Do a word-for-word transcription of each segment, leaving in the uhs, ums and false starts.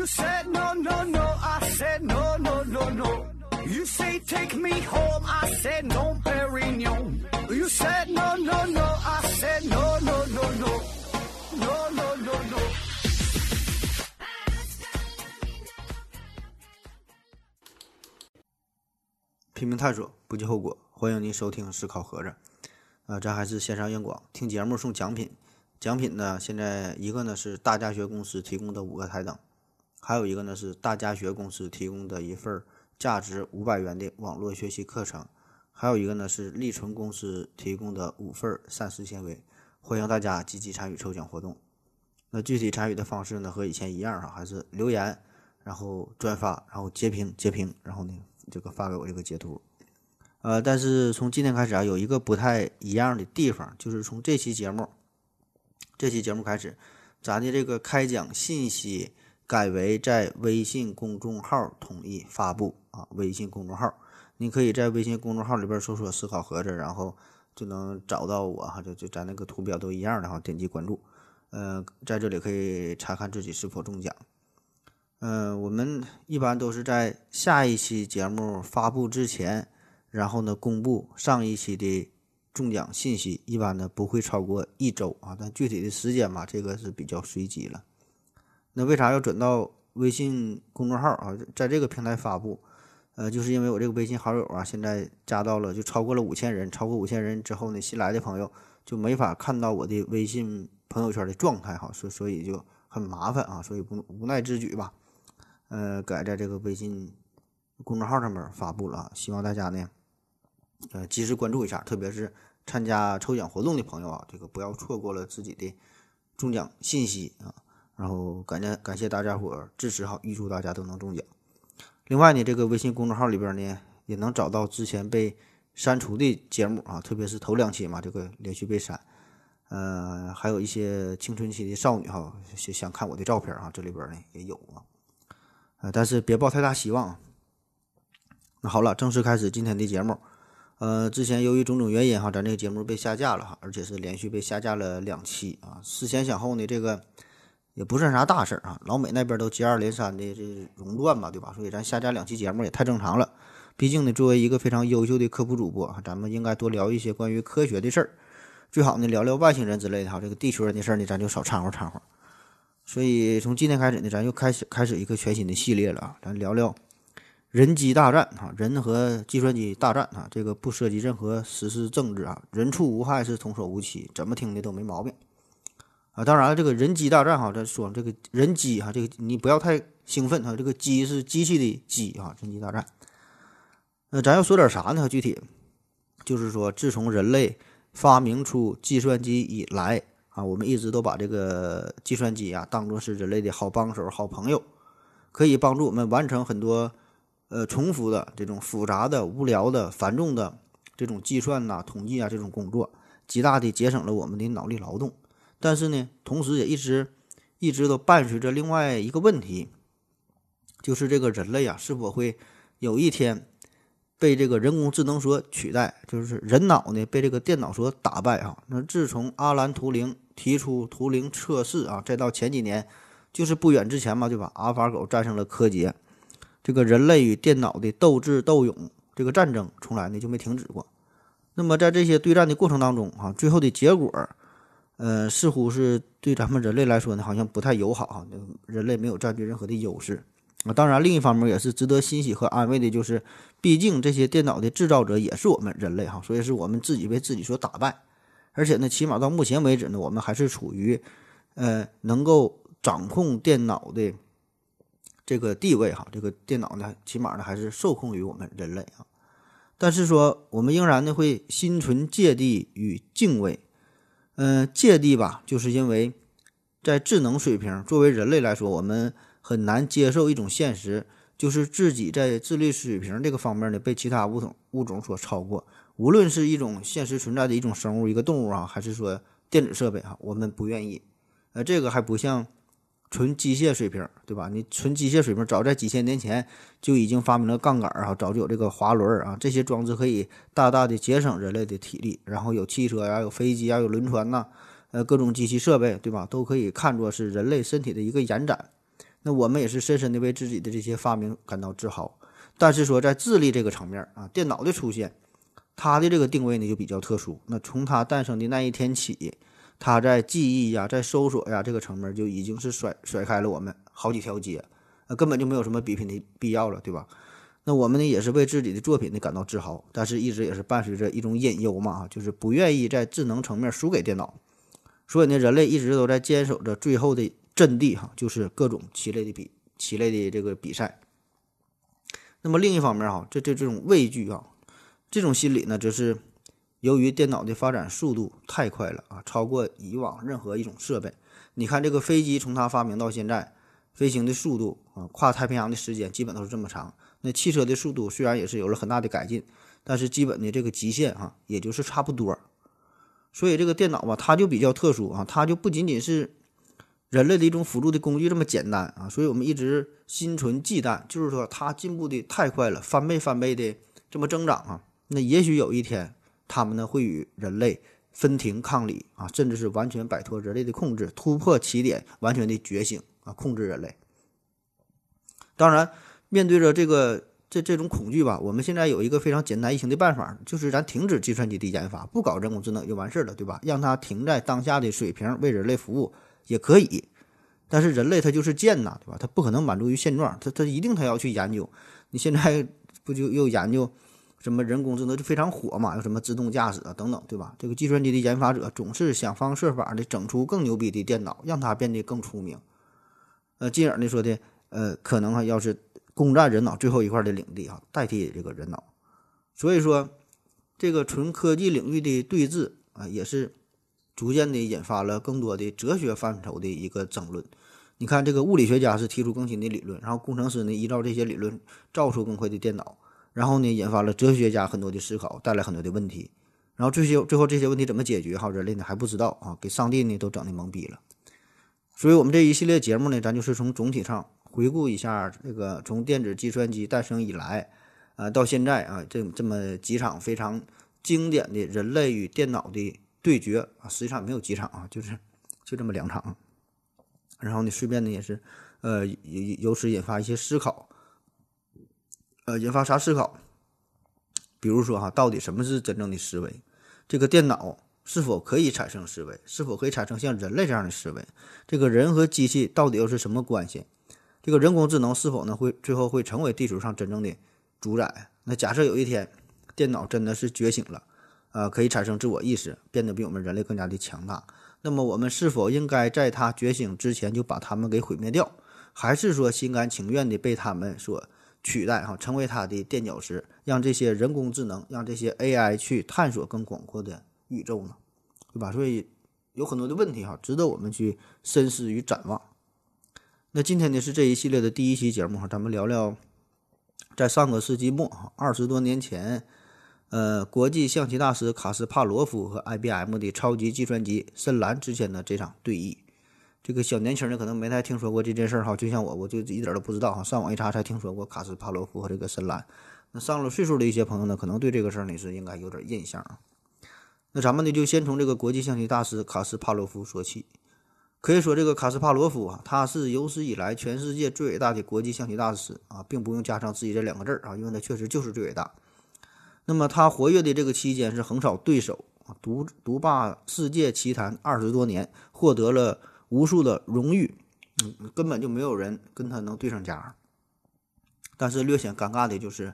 You said no no no, I said no no no no. You say take me home, I said no, Perignon. You said no no no, I said no no no no no no no no. 拼命探索，不计后果。欢迎您收听思考盒子。呃，咱还是线上硬广，听节目送奖品。奖品呢，现在一个呢是大家学公司提供的五个台灯，还有一个呢是大家学公司提供的一份价值五百元的网络学习课程，还有一个呢是立存公司提供的五份膳食纤维。欢迎大家积极参与抽奖活动。那具体参与的方式呢和以前一样啊，还是留言，然后转发，然后截屏截屏，然后呢这个发给我这个截图。呃，但是从今天开始啊，有一个不太一样的地方，就是从这期节目。这期节目开始，咱的这个开奖信息改为在微信公众号统一发布啊！微信公众号，你可以在微信公众号里边搜索“思考盒子”，然后就能找到我哈，就就咱那个图标都一样的哈，点击关注。呃，在这里可以查看自己是否中奖。嗯、呃，我们一般都是在下一期节目发布之前，然后呢公布上一期的中奖信息，一般呢不会超过一周啊，但具体的时间嘛，这个是比较随机了。那为啥要转到微信公众号啊，在这个平台发布？呃，就是因为我这个微信好友啊，现在加到了就超过了五千人，超过五千人之后呢，新来的朋友就没法看到我的微信朋友圈的状态哈，所所以就很麻烦啊，所以不无奈之举吧。呃，改在这个微信公众号上面发布了，希望大家呢。呃，及时关注一下，特别是参加抽奖活动的朋友啊，这个不要错过了自己的中奖信息啊。然后感谢感谢大家伙支持哈，预祝大家都能中奖。另外呢，这个微信公众号里边呢，也能找到之前被删除的节目啊，特别是头两期嘛，这个连续被删。呃，还有一些青春期的少女哈，想看我的照片啊，这里边呢也有啊。呃，但是别抱太大希望。那好了，正式开始今天的节目。呃，之前由于种种原因哈，咱这个节目被下架了哈，而且是连续被下架了两期啊。思前想后呢，这个也不算啥大事儿啊。老美那边都接二连三的这熔断吧，对吧？所以咱下架两期节目也太正常了。毕竟呢，作为一个非常优秀的科普主播啊，咱们应该多聊一些关于科学的事儿，最好呢聊聊外星人之类的哈。这个地球人的事儿呢，咱就少掺和掺和。所以从今天开始呢，咱又开始开始一个全新的系列了啊，咱聊聊。人机大战啊，人和计算机大战啊，这个不涉及任何时事政治啊，人畜无害是童叟无欺，怎么听的都没毛病啊。当然了，这个人机大战哈，咱说这个人机哈，这个你不要太兴奋哈，这个机是机器的机啊，人机大战。那咱要说点啥呢？具体就是说，自从人类发明出计算机以来啊，我们一直都把这个计算机啊当作是人类的好帮手、好朋友，可以帮助我们完成很多。呃，重复的这种复杂的、无聊的、繁重的这种计算呐、啊、统计啊这种工作，极大的节省了我们的脑力劳动。但是呢，同时也一直一直都伴随着另外一个问题，就是这个人类啊，是否会有一天被这个人工智能所取代？就是人脑呢被这个电脑所打败啊。那自从阿兰·图灵提出图灵测试啊，再到前几年，就是不远之前嘛，对吧？阿尔法狗战胜了柯洁。这个人类与电脑的斗智斗勇，这个战争从来呢就没停止过。那么在这些对战的过程当中啊，最后的结果，呃，似乎是对咱们人类来说呢，好像不太友好啊。人类没有占据任何的优势啊。当然，另一方面也是值得欣喜和安慰的，就是毕竟这些电脑的制造者也是我们人类哈、啊，所以是我们自己被自己所打败。而且呢，起码到目前为止呢，我们还是处于呃能够掌控电脑的。这个地位哈，这个电脑呢，起码呢还是受控于我们人类啊。但是说，我们仍然呢会心存芥蒂与敬畏。嗯、呃，芥蒂吧，就是因为在智能水平作为人类来说，我们很难接受一种现实，就是自己在智力水平这个方面呢被其他物种物种所超过。无论是一种现实存在的一种生物、一个动物啊，还是说电子设备啊，我们不愿意。呃，这个还不像。纯机械水平，对吧？你纯机械水平，早在几千年前就已经发明了杠杆啊，早就有这个滑轮啊，这些装置可以大大的节省人类的体力。然后有汽车呀、啊，有飞机呀、啊，有轮船呐、啊，呃，各种机器设备，对吧？都可以看作是人类身体的一个延展。那我们也是深深的为自己的这些发明感到自豪。但是说在智力这个层面啊，电脑的出现，它的这个定位呢就比较特殊。那从它诞生的那一天起，它在记忆呀、在搜索呀这个层面就已经是甩甩开了我们好几条街，那、啊、根本就没有什么比拼的必要了，对吧？那我们呢也是为自己的作品呢感到自豪，但是一直也是伴随着一种隐忧嘛，就是不愿意在智能层面输给电脑。所以呢，人类一直都在坚守着最后的阵地哈，就是各种棋类的比棋类的这个比赛。那么另一方面哈，这这这种畏惧啊，这种心理呢，就是由于电脑的发展速度太快了啊，超过以往任何一种设备。你看这个飞机从它发明到现在，飞行的速度啊，跨太平洋的时间基本都是这么长。那汽车的速度虽然也是有了很大的改进，但是基本的这个极限啊，也就是差不多。所以这个电脑吧，它就比较特殊啊，它就不仅仅是人类的一种辅助的工具这么简单啊，所以我们一直心存忌惮，就是说它进步的太快了，翻倍翻倍的这么增长啊，那也许有一天他们呢会与人类分庭抗礼啊，甚至是完全摆脱人类的控制，突破起点，完全的觉醒啊，控制人类。当然面对着这个这这种恐惧吧，我们现在有一个非常简单易行的办法，就是咱停止计算机的研发，不搞人工智能就完事了，对吧？让它停在当下的水平，为人类服务也可以。但是人类它就是贱呐，对吧？它不可能满足于现状，它它一定它要去研究。你现在不就又研究什么人工智能就非常火嘛，有什么自动驾驶啊等等，对吧？这个计算机的研发者总是想方设法的整出更牛逼的电脑，让它变得更出名。呃，进而呢说的呃，可能还要是攻占人脑最后一块的领地啊，代替这个人脑。所以说这个纯科技领域的对峙啊，也是逐渐的引发了更多的哲学范畴的一个争论。你看这个物理学家是提出更新的理论，然后工程师呢依照这些理论造出更快的电脑，然后呢引发了哲学家很多的思考，带来很多的问题，然后最后最后这些问题怎么解决哈，人类呢还不知道啊，给上帝呢都整得懵逼了。所以我们这一系列节目呢，咱就是从总体上回顾一下这个从电子计算机诞生以来，呃，到现在啊，这这么几场非常经典的人类与电脑的对决啊，实际上没有几场啊，就是就这么两场。然后呢，顺便呢也是，呃，由此引发一些思考，呃，引发啥思考？比如说哈、啊，到底什么是真正的思维？这个电脑是否可以产生思维？是否可以产生像人类这样的思维？这个人和机器到底又是什么关系？这个人工智能是否呢会最后会成为地球上真正的主宰？那假设有一天电脑真的是觉醒了，呃，可以产生自我意识，变得比我们人类更加的强大，那么我们是否应该在它觉醒之前就把它们给毁灭掉，还是说心甘情愿的被它们所取代哈，成为它的垫脚石，让这些人工智能，让这些 A I 去探索更广阔的宇宙呢？对吧？所以有很多的问题哈，值得我们去深思与展望。那今天呢是这一系列的第一期节目，咱们聊聊在上个世纪末二十多年前，呃，国际象棋大师卡斯帕罗夫和 I B M 的超级计算机深蓝之间的这场对弈。这个小年轻人可能没太听说过这件事儿哈，就像我，我就一点都不知道哈，上网一查才听说过卡斯帕罗夫和这个深蓝。那上了岁数的一些朋友呢，可能对这个事儿呢是应该有点印象啊。那咱们呢就先从这个国际象棋大师卡斯帕罗夫说起。可以说这个卡斯帕罗夫啊，他是有史以来全世界最伟大的国际象棋大师啊，并不用加上自己这两个字啊，因为他确实就是最伟大。那么他活跃的这个期间是横扫对手啊，独独霸世界棋坛二十多年，获得了无数的荣誉，嗯，根本就没有人跟他能对上家。但是略显尴尬的就是，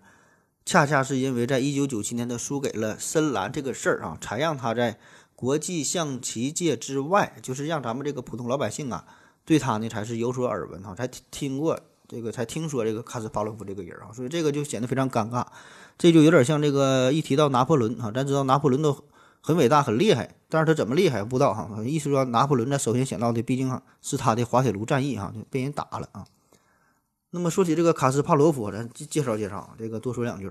恰恰是因为在一九九七年他输给了深蓝这个事儿啊，才让他在国际象棋界之外，就是让咱们这个普通老百姓啊，对他呢才是有所耳闻哈，才听过这个，才听说这个卡斯帕罗夫这个人啊，所以这个就显得非常尴尬。这就有点像这个一提到拿破仑啊，咱知道拿破仑都很伟大很厉害，但是他怎么厉害不知道哈。意思说拿破仑咱首先想到的毕竟是他的滑铁卢战役哈，被人打了啊。那么说起这个卡斯帕罗夫，咱介绍介绍，这个多说两句。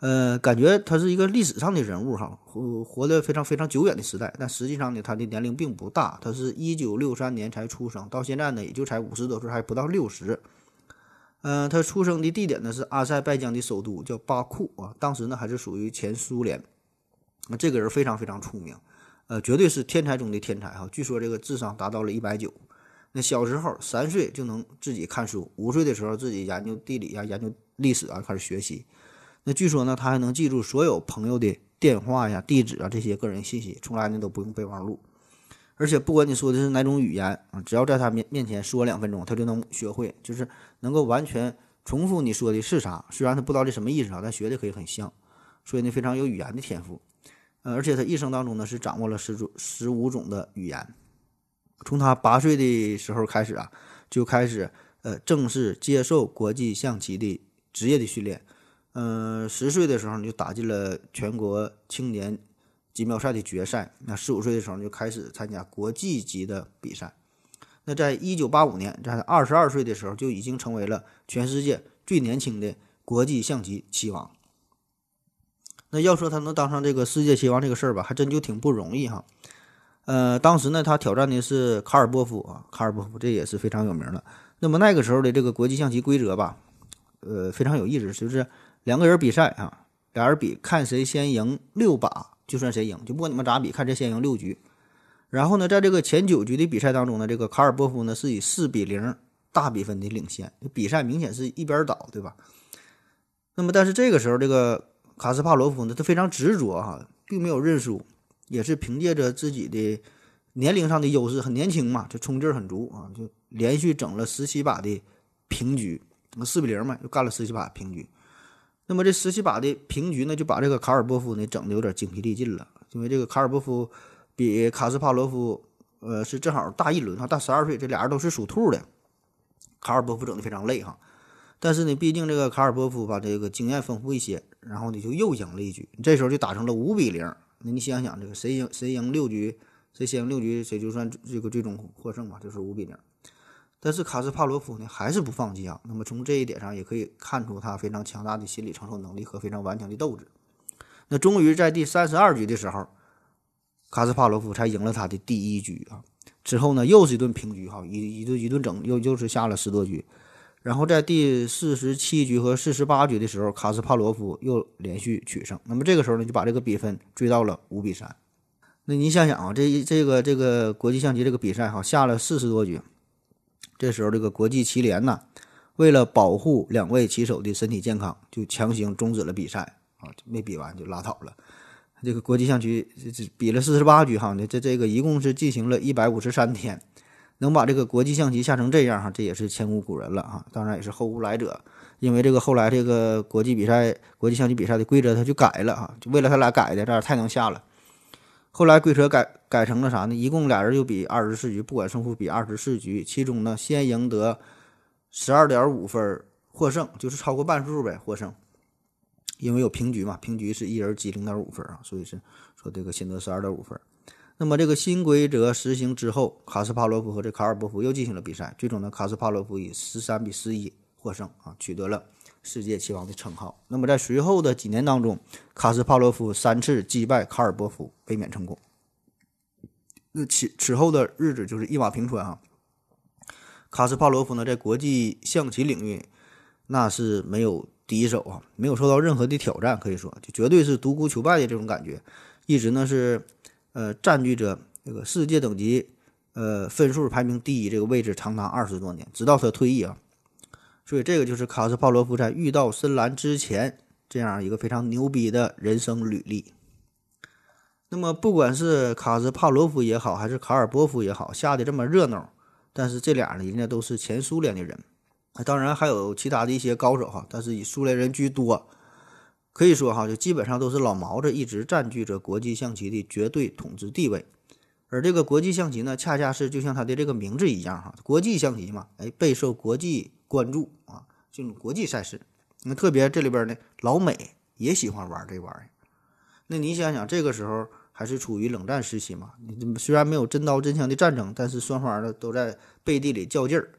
呃，感觉他是一个历史上的人物哈，活活得非常非常久远的时代，但实际上呢，他的年龄并不大，他是一九六三年才出生，到现在呢也就才五十多岁，还不到六十。呃，他出生的地点呢是阿塞拜疆的首都叫巴库啊，当时呢还是属于前苏联。那这个人非常非常出名，呃，绝对是天才中的天才哈，据说这个智商达到了一百九。那小时候三岁就能自己看书，五岁的时候自己研究地理啊，研究历史啊，开始学习。那据说呢，他还能记住所有朋友的电话呀、地址啊这些个人信息，从来呢都不用备忘录。而且不管你说的是哪种语言啊，只要在他面面前说两分钟，他就能学会，就是能够完全重复你说的是啥，虽然他不知道这什么意思啊，但学的可以很像。所以呢，非常有语言的天赋。呃，而且他一生当中呢是掌握了十种、十五种的语言。从他八岁的时候开始啊，就开始呃正式接受国际象棋的职业的训练。呃，十岁的时候就打进了全国青年锦标赛的决赛。那十五岁的时候就开始参加国际级的比赛。那在一九八五年，在二十二岁的时候就已经成为了全世界最年轻的国际象棋棋王。那要说他能当上这个世界棋王这个事儿吧，还真就挺不容易哈。呃，当时呢，他挑战的是卡尔波夫啊，卡尔波夫这也是非常有名的。那么那个时候的这个国际象棋规则吧，呃，非常有意思，就是两个人比赛啊，俩人比看谁先赢六把就算谁赢，就不管你们咋比，看谁先赢六局。然后呢，在这个前九局的比赛当中呢，这个卡尔波夫呢是以四比零大比分的领先，比赛明显是一边倒，对吧？那么但是这个时候这个卡斯帕罗夫呢，他非常执着啊，并没有认输，也是凭借着自己的年龄上的优势，很年轻嘛，就冲劲儿很足啊，就连续整了十七把的平局，四比零嘛，又干了十七把平局。那么这十七把的平局呢，就把这个卡尔波夫呢整的有点精疲力尽了，因为这个卡尔波夫比卡斯帕罗夫，呃，是正好大一轮，他大十二岁，这俩人都是属兔的，卡尔波夫整的非常累哈。但是呢，毕竟这个卡尔波夫把这个经验丰富一些，然后呢就又赢了一局，这时候就打成了五比零。那你想想，这个谁赢谁赢六局，谁先赢六局，谁就算这个最终获胜吧，就是五比零。但是卡斯帕罗夫呢还是不放弃啊。那么从这一点上也可以看出他非常强大的心理承受能力和非常顽强的斗志。那终于在第三十二局的时候，卡斯帕罗夫才赢了他的第一局啊。之后呢又是一顿平局哈，一一顿一顿整，又又是下了十多局。然后在第四十七局和四十八局的时候，卡斯帕罗夫又连续取胜。那么这个时候呢，就把这个比分追到了五比三。那你想想啊，这这个这个国际象棋这个比赛哈，下了四十多局。这时候，这个国际棋联呢，为了保护两位棋手的身体健康，就强行终止了比赛啊，没比完就拉倒了。这个国际象棋比了四十八局哈，这这个一共是进行了一百五十三天。能把这个国际象棋下成这样哈，这也是前无古人了啊！当然也是后无来者，因为这个后来这个国际比赛、国际象棋比赛的规则它就改了啊，就为了他俩改的，这太能下了。后来规则改改成了啥呢？一共俩人就比二十四局，不管胜负比二十四局，其中呢先赢得十二点五分获胜，就是超过半数呗获胜。因为有平局嘛，平局是一人积零点五分啊，所以是说这个先得十二点五分。那么这个新规则实行之后，卡斯帕罗夫和这卡尔波夫又进行了比赛，最终呢，卡斯帕罗夫以十三比十一获胜啊，取得了世界棋王的称号。那么在随后的几年当中，卡斯帕罗夫三次击败卡尔波夫，卫冕成功。那此此后的日子就是一马平川啊。卡斯帕罗夫呢，在国际象棋领域那是没有敌手啊，没有受到任何的挑战，可以说就绝对是独孤求败的这种感觉，一直呢是。呃，占据着这个世界等级，呃，分数排名第一这个位置，长达二十多年，直到他退役啊。所以这个就是卡斯帕罗夫在遇到深蓝之前这样一个非常牛逼的人生履历。那么，不管是卡斯帕罗夫也好，还是卡尔波夫也好，下的这么热闹，但是这俩呢，人家都是前苏联的人，当然还有其他的一些高手哈，但是以苏联人居多。可以说哈，就基本上都是老毛子一直占据着国际象棋的绝对统治地位，而这个国际象棋呢，恰恰是就像它的这个名字一样哈，国际象棋嘛，哎，备受国际关注啊，这种国际赛事。那特别这里边呢，老美也喜欢玩这玩意儿。那你想想，这个时候还是处于冷战时期嘛，虽然没有真刀真枪的战争，但是双方呢都在背地里较劲儿，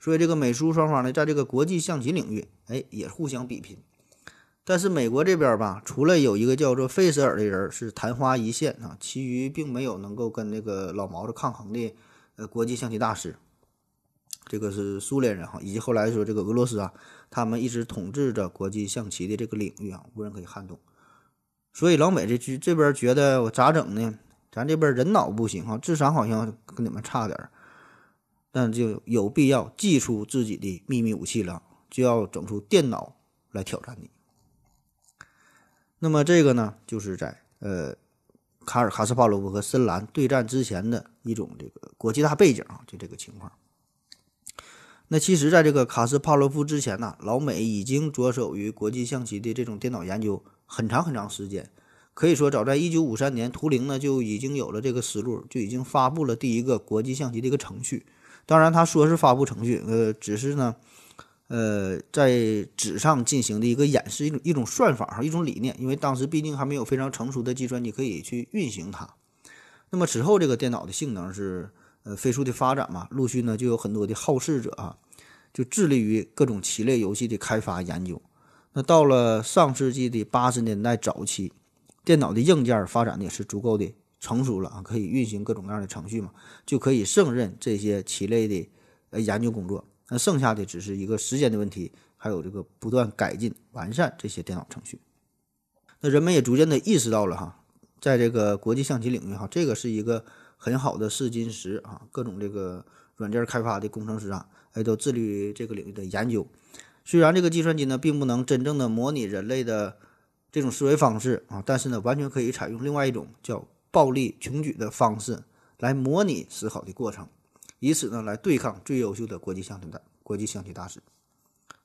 所以这个美苏双方呢，在这个国际象棋领域，哎，也互相比拼。但是美国这边吧，除了有一个叫做费舍尔的人是昙花一现啊，其余并没有能够跟那个老毛子抗衡的呃国际象棋大师。这个是苏联人哈，以及后来说这个俄罗斯啊，他们一直统治着国际象棋的这个领域啊，无人可以撼动。所以老美这这这边觉得我咋整呢？咱这边人脑不行哈，智商好像跟你们差点。但就有必要祭出自己的秘密武器了，就要整出电脑来挑战你。那么这个呢，就是在呃卡尔卡斯帕罗夫和深蓝对战之前的一种这个国际大背景啊，就这个情况。那其实在这个卡斯帕罗夫之前呢、啊，老美已经着手于国际象棋的这种电脑研究很长很长时间。可以说，早在一九五三年，图灵呢就已经有了这个思路，就已经发布了第一个国际象棋的一个程序。当然，他说是发布程序，呃，只是呢，呃，在纸上进行的一个演示，一种一种算法和一种理念。因为当时毕竟还没有非常成熟的计算机可以去运行它。那么此后，这个电脑的性能是呃飞速的发展嘛，陆续呢就有很多的好事者啊，就致力于各种棋类游戏的开发研究。那到了上世纪的八十年代早期。电脑的硬件发展的也是足够的成熟了啊，可以运行各种各样的程序嘛，就可以胜任这些棋类的呃研究工作。那剩下的只是一个时间的问题，还有这个不断改进完善这些电脑程序。那人们也逐渐的意识到了哈，在这个国际象棋领域哈，这个是一个很好的试金石啊，各种这个软件开发的工程师啊，哎都致力于这个领域的研究。虽然这个计算机呢，并不能真正的模拟人类的这种思维方式啊，但是呢，完全可以采用另外一种叫暴力穷举的方式来模拟思考的过程，以此呢来对抗最优秀的国际象棋大国际象棋大师。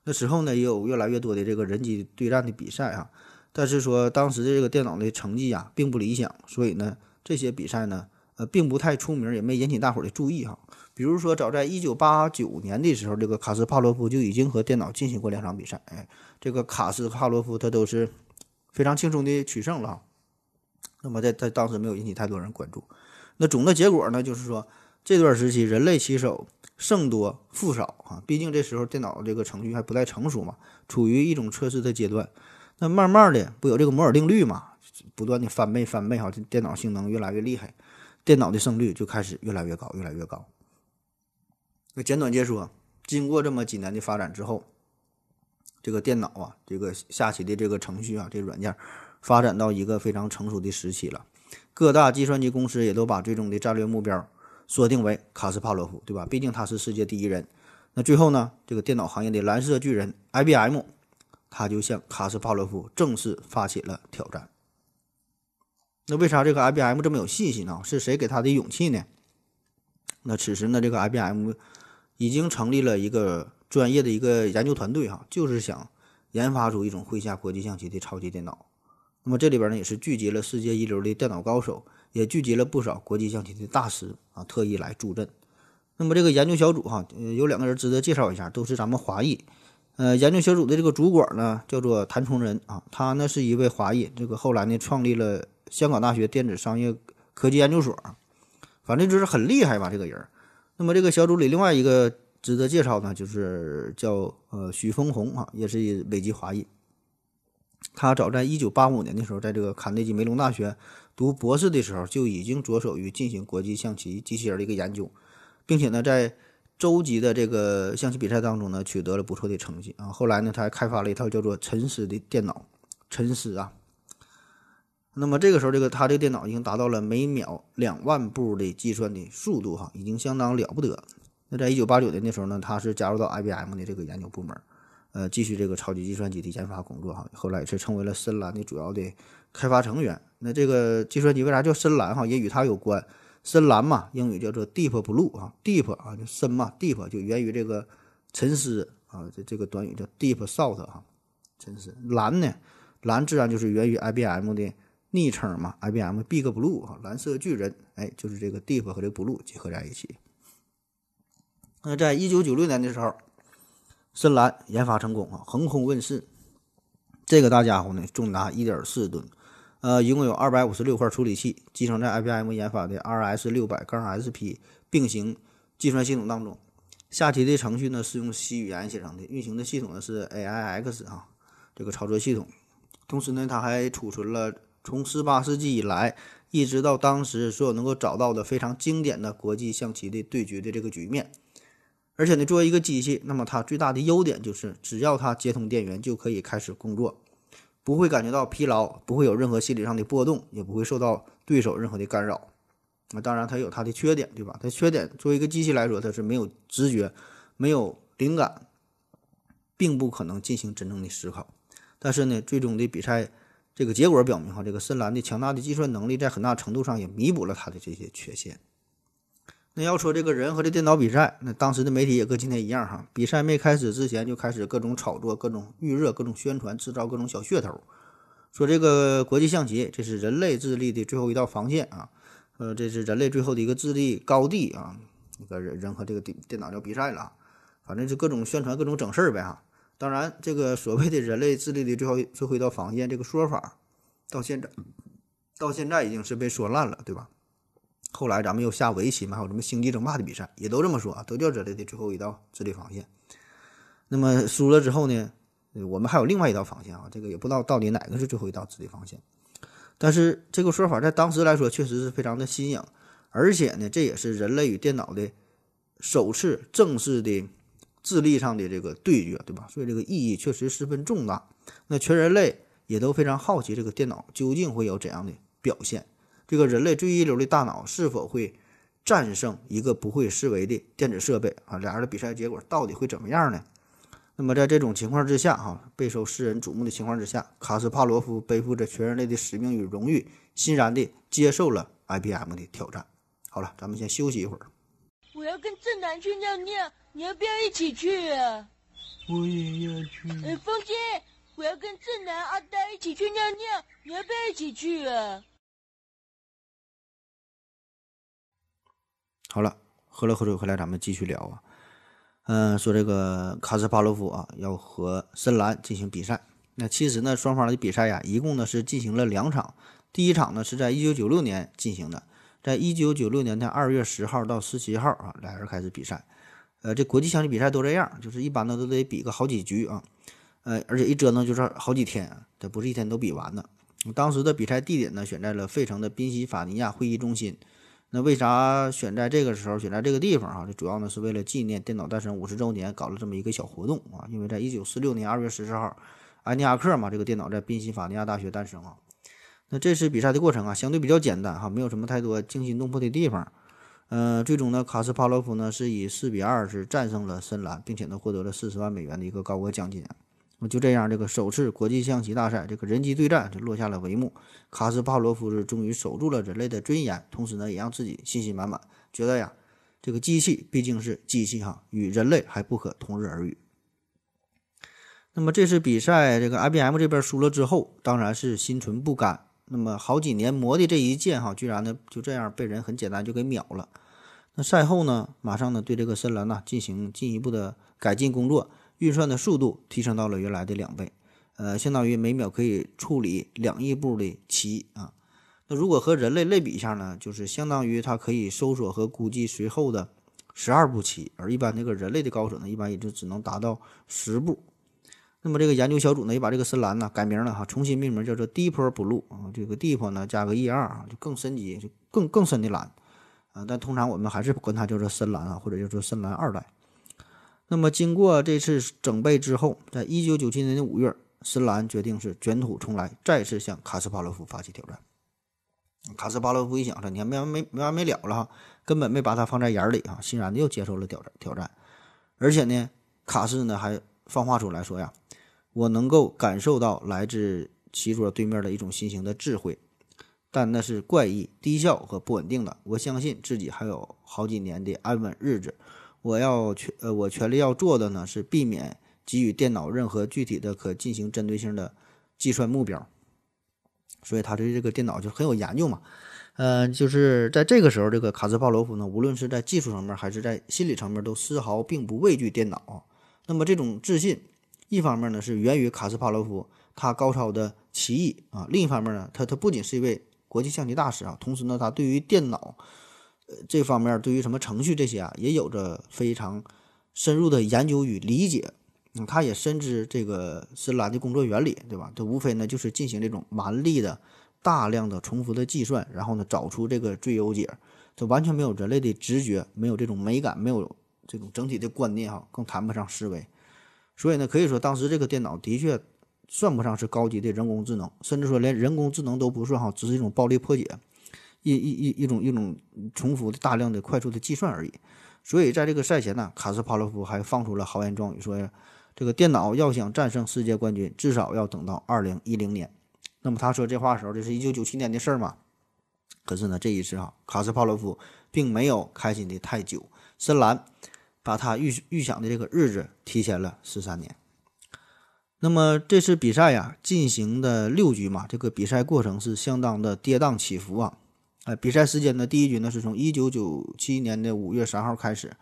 那时候呢，也有越来越多的这个人机对战的比赛啊，但是说当时的这个电脑的成绩啊并不理想，所以呢，这些比赛呢，呃，并不太出名，也没引起大伙的注意哈、啊。比如说，早在一九八九年的时候，这个卡斯帕罗夫就已经和电脑进行过两场比赛，哎，这个卡斯帕罗夫他都是。非常轻松的取胜了，那么在在当时没有引起太多人关注。那总的结果呢，就是说这段时期人类棋手胜多负少啊，毕竟这时候电脑这个程序还不太成熟嘛，处于一种测试的阶段。那慢慢的不有这个摩尔定律嘛，不断的翻倍翻倍哈，电脑性能越来越厉害，电脑的胜率就开始越来越高越来越高。那简短解说，经过这么几年的发展之后。这个电脑啊，这个下棋的这个程序啊，这软件发展到一个非常成熟的时期了。各大计算机公司也都把最终的战略目标锁定为卡斯帕罗夫，对吧？毕竟他是世界第一人。那最后呢，这个电脑行业的蓝色巨人 I B M， 他就向卡斯帕罗夫正式发起了挑战。那为啥这个 I B M 这么有信心呢？是谁给他的勇气呢？那此时呢，这个 I B M 已经成立了一个。专业的一个研究团队哈、啊，就是想研发出一种会下国际象棋的超级电脑。那么这里边呢，也是聚集了世界一流的电脑高手，也聚集了不少国际象棋的大师啊，特意来助阵。那么这个研究小组哈、啊，有两个人值得介绍一下，都是咱们华裔。呃，研究小组的这个主管呢，叫做谭崇仁啊，他呢是一位华裔，这个后来呢创立了香港大学电子商业科技研究所，反正就是很厉害吧这个人。那么这个小组里另外一个。值得介绍呢，就是叫呃许峰红啊，也是美籍华裔。他早在一九八五年的时候，在这个卡内基梅隆大学读博士的时候，就已经着手于进行国际象棋机器人的一个研究，并且呢，在州级的这个象棋比赛当中呢，取得了不错的成绩啊。后来呢，他还开发了一套叫做沉思的电脑，沉思啊。那么这个时候，这个他这个电脑已经达到了每秒两万步的计算的速度哈、啊，已经相当了不得。那在一九八九年的时候呢，他是加入到 I B M 的这个研究部门，呃，继续这个超级计算机的研发工作哈。后来也是成为了深蓝的主要的开发成员。那这个计算机为啥叫深蓝哈？也与它有关。深蓝嘛，英语叫做 Deep Blue 啊 ，Deep 啊就深嘛 ，Deep 就源于这个沉思啊，这这个短语叫 Deep Thought 哈，沉思。蓝呢，蓝自然就是源于 I B M 的昵称嘛 ，I B M Big Blue 啊，蓝色巨人，哎，就是这个 Deep 和这个 Blue 结合在一起。那在一九九六年的时候，深蓝研发成功啊，横空问世。这个大家伙呢，重达 一点四吨，呃，一共有二百五十六块处理器，集成在 I B M 研发的 R S 六百 S P 并行计算系统当中。下棋的程序呢是用 C 语言写成的，运行的系统呢是 A I X 啊，这个操作系统。同时呢，它还储存了从十八世纪以来一直到当时所有能够找到的非常经典的国际象棋的对局的这个局面。而且呢，作为一个机器，那么它最大的优点就是，只要它接通电源就可以开始工作，不会感觉到疲劳，不会有任何心理上的波动，也不会受到对手任何的干扰。那当然它有它的缺点，对吧？它缺点作为一个机器来说，它是没有直觉，没有灵感，并不可能进行真正的思考。但是呢，最终的比赛这个结果表明哈，这个深蓝的强大的计算能力在很大程度上也弥补了它的这些缺陷。那要说这个人和这电脑比赛，那当时的媒体也跟今天一样哈，比赛没开始之前就开始各种炒作、各种预热、各种宣传，制造各种小噱头，说这个国际象棋这是人类智力的最后一道防线啊，呃，这是人类最后的一个智力高地啊，这个人和这个电脑要比赛了，反正就各种宣传、各种整事儿呗哈。当然，这个所谓的人类智力的最后最后一道防线这个说法，到现在到现在已经是被说烂了，对吧？后来咱们又下围棋嘛，还有什么星际争霸的比赛，也都这么说啊，都叫人类的最后一道智力防线。那么输了之后呢，我们还有另外一道防线啊，这个也不知道到底哪个是最后一道智力防线。但是这个说法在当时来说确实是非常的新颖，而且呢，这也是人类与电脑的首次正式的智力上的这个对决，对吧？所以这个意义确实十分重大。那全人类也都非常好奇，这个电脑究竟会有怎样的表现？这个人类最一流的大脑是否会战胜一个不会思维的电子设备啊？俩人的比赛结果到底会怎么样呢？那么在这种情况之下啊，备受世人瞩目的情况之下，卡斯帕罗夫背负着全人类的使命与荣誉，欣然地接受了 I B M 的挑战。好了，咱们先休息一会儿。我要跟正南去尿尿，你要不要一起去啊？我也要去。哎，风姐，我要跟正南、阿呆一起去尿尿，你要不要一起去啊？好了，喝了口水回来，咱们继续聊啊。嗯，说这个卡斯帕罗夫啊，要和深蓝进行比赛。那其实呢，双方的比赛呀，一共呢是进行了两场。第一场呢是在一九九六年进行的，在一九九六年的二月十号到十七号啊，俩人开始比赛。呃，这国际象棋比赛都这样，就是一般呢都得比个好几局啊。呃，而且一折呢就是好几天，这不是一天都比完的。当时的比赛地点呢选在了费城的宾夕法尼亚会议中心。那为啥选在这个时候，选在这个地方啊？这主要呢是为了纪念电脑诞生五十周年，搞了这么一个小活动啊。因为在一九四六年二月十四号，安尼亚克嘛，这个电脑在宾夕法尼亚大学诞生啊。那这次比赛的过程啊，相对比较简单哈、啊，没有什么太多惊心动魄的地方。呃，最终呢，卡斯帕罗夫呢是以四比二是战胜了深蓝，并且呢获得了四十万美元的一个高额奖金。那就这样，这个首次国际象棋大赛，这个人机对战就落下了帷幕。卡斯帕罗夫是终于守住了人类的尊严，同时呢，也让自己信心满满，觉得呀，这个机器毕竟是机器哈，与人类还不可同日而语。那么这次比赛，这个 I B M 这边输了之后，当然是心存不甘。那么好几年磨的这一剑哈，居然呢就这样被人很简单就给秒了。那赛后呢，马上呢对这个深蓝呢进行进一步的改进工作。运算的速度提升到了原来的两倍，呃，相当于每秒可以处理两亿步的棋啊。那如果和人类类比一下呢，就是相当于它可以搜索和估计随后的十二步棋，而一般那个人类的高手呢，一般也就只能达到十步。那么这个研究小组呢，也把这个深蓝呢改名了哈，重新命名叫做 Deep Blue 啊，这个 Deep 呢加个 E 二啊，就更深级，就更更深的蓝啊。但通常我们还是管它叫做深蓝啊，或者叫做深蓝二代。那么经过这次整备之后，在一九九七年的五月，深蓝决定是卷土重来，再次向卡斯帕洛夫发起挑战。卡斯帕洛夫一想，你还没完 没, 没完没了了哈，根本没把他放在眼里啊，欣然的又接受了挑战挑战。而且呢，卡斯呢还放话出来说呀，我能够感受到来自棋桌对面的一种新型的智慧，但那是怪异、低效和不稳定的。我相信自己还有好几年的安稳日子。我要全呃，我全力要做的呢是避免给予电脑任何具体的可进行针对性的计算目标，所以他对这个电脑就很有研究嘛。呃，就是在这个时候，这个卡斯帕罗夫呢，无论是在技术层面还是在心理层面，都丝毫并不畏惧电脑。那么这种自信，一方面呢是源于卡斯帕罗夫他高超的棋艺啊，另一方面呢，他他不仅是一位国际象棋大师啊，同时呢，他对于电脑。这方面对于什么程序这些啊，也有着非常深入的研究与理解。嗯，他也深知这个深蓝的工作原理，对吧？这无非呢就是进行这种蛮力的、大量的、重复的计算，然后呢找出这个最优解。这完全没有人类的直觉，没有这种美感，没有这种整体的观念哈，更谈不上思维。所以呢，可以说当时这个电脑的确算不上是高级的人工智能，甚至说连人工智能都不算哈，只是一种暴力破解。一一一一种一种重复的大量的快速的计算而已。所以在这个赛前呢，卡斯帕罗夫还放出了豪言壮语，说这个电脑要想战胜世界冠军，至少要等到二零一零年。那么他说这话的时候，这是一九九七年的事儿嘛。可是呢，这一次哈、啊，卡斯帕罗夫并没有开心的太久，深蓝把他预预想的这个日子提前了十三年。那么这次比赛呀、啊，进行的六局嘛，这个比赛过程是相当的跌宕起伏啊。呃，比赛时间的第一局呢，是从一九九七年的五月三号开始。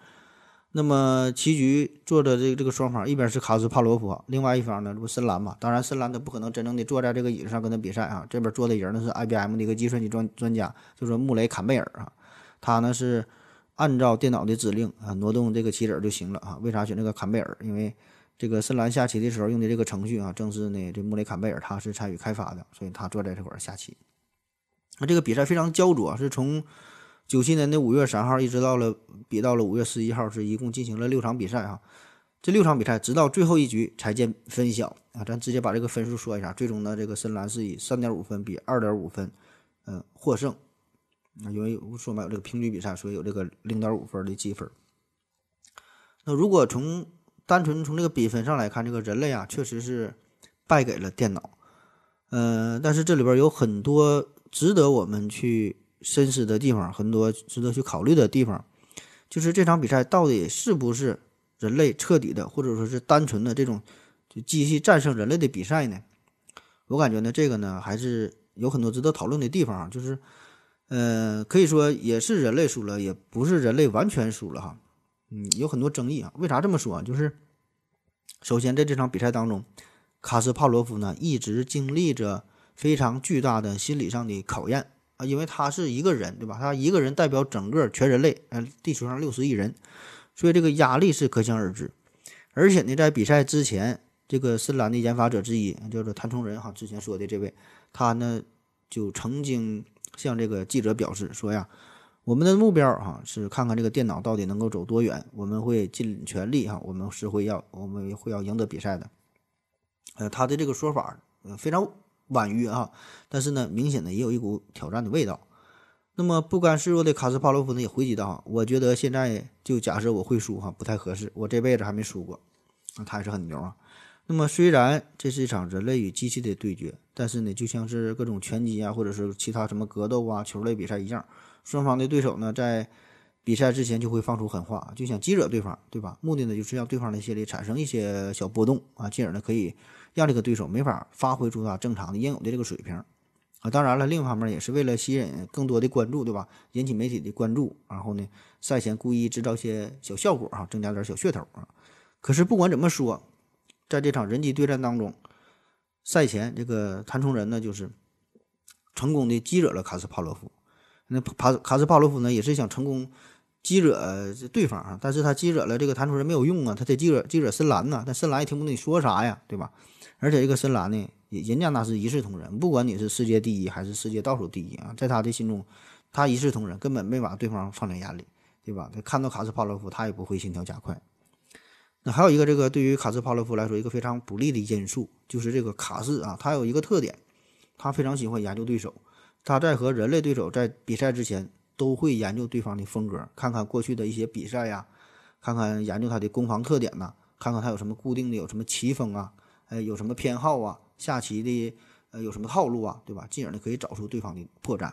那么棋局坐着这个、这个双方，一边是卡斯帕罗夫，另外一方呢，这不深蓝嘛？当然，深蓝他不可能真正的坐在这个椅子上跟他比赛啊。这边坐的人呢是 I B M 的一个计算机专专家，就说穆雷坎贝尔啊，他呢是按照电脑的指令啊挪动这个棋子就行了啊。为啥选这个坎贝尔？因为这个深蓝下棋的时候用的这个程序啊，正是呢这穆雷坎贝尔他是参与开发的，所以他坐在这块儿下棋。那这个比赛非常焦灼，是从九七年的五月三号一直到了比到了五月十一号，是一共进行了六场比赛啊。这六场比赛直到最后一局才见分晓啊。咱直接把这个分数说一下，最终呢，这个深蓝是以三点五分比二点五分，嗯、呃，获胜。因为说嘛有这个平局比赛，所以有这个零点五分的积分。那如果从单纯从这个比分上来看，这个人类啊确实是败给了电脑，嗯、呃，但是这里边有很多值得我们去深思的地方，很多值得去考虑的地方，就是这场比赛到底是不是人类彻底的，或者说是单纯的这种就机器战胜人类的比赛呢？我感觉呢，这个呢还是有很多值得讨论的地方，就是，呃，可以说也是人类输了，也不是人类完全输了哈，嗯，有很多争议啊。为啥这么说啊？就是首先在这场比赛当中，卡斯帕罗夫呢一直经历着非常巨大的心理上的考验啊，因为他是一个人，对吧？他一个人代表整个全人类，呃，地球上六十亿人，所以这个压力是可想而知。而且呢，在比赛之前，这个深蓝的研发者之一，叫做谭崇仁哈，之前说的这位，他呢就曾经向这个记者表示说呀，我们的目标哈、啊、是看看这个电脑到底能够走多远，我们会尽全力哈、啊，我们是会要我们会要赢得比赛的。呃，他的这个说法呃非常婉约啊，但是呢，明显的也有一股挑战的味道。那么不甘示弱的卡斯帕罗夫呢，也回击到：我觉得现在就假设我会输哈、啊，不太合适。我这辈子还没输过，啊、他还是很牛啊。那么虽然这是一场人类与机器的对决，但是呢，就像是各种拳击啊，或者是其他什么格斗啊、球类比赛一样，双方的对手呢，在比赛之前就会放出狠话，就想激惹对方，对吧？目的呢，就是让对方的心理产生一些小波动啊，进而呢可以让这个对手没法发挥出他正常的应有的这个水平啊。当然了，另一方面也是为了吸引更多的关注，对吧？引起媒体的关注，然后呢，赛前故意制造一些小效果啊，增加点小噱头啊。可是不管怎么说，在这场人机对战当中，赛前这个谭崇仁呢，就是成功的激惹了卡斯帕罗夫。那卡斯帕罗夫呢，也是想成功激惹对方啊，但是他激惹了这个谭崇仁没有用啊，他得激惹激惹深蓝呐、啊，但深蓝也听不懂你说啥呀，对吧？而且这个深蓝呢，人家那是一视同仁，不管你是世界第一还是世界倒数第一啊，在他的心中，他一视同仁，根本没把对方放在眼里，对吧？他看到卡斯帕罗夫，他也不会心跳加快。那还有一个这个对于卡斯帕罗夫来说一个非常不利的因素，就是这个卡斯啊，他有一个特点，他非常喜欢研究对手，他在和人类对手在比赛之前都会研究对方的风格，看看过去的一些比赛呀，看看研究他的攻防特点呐、啊，看看他有什么固定的有什么棋风啊。呃，有什么偏好啊？下棋的呃有什么套路啊？对吧？进而呢可以找出对方的破绽。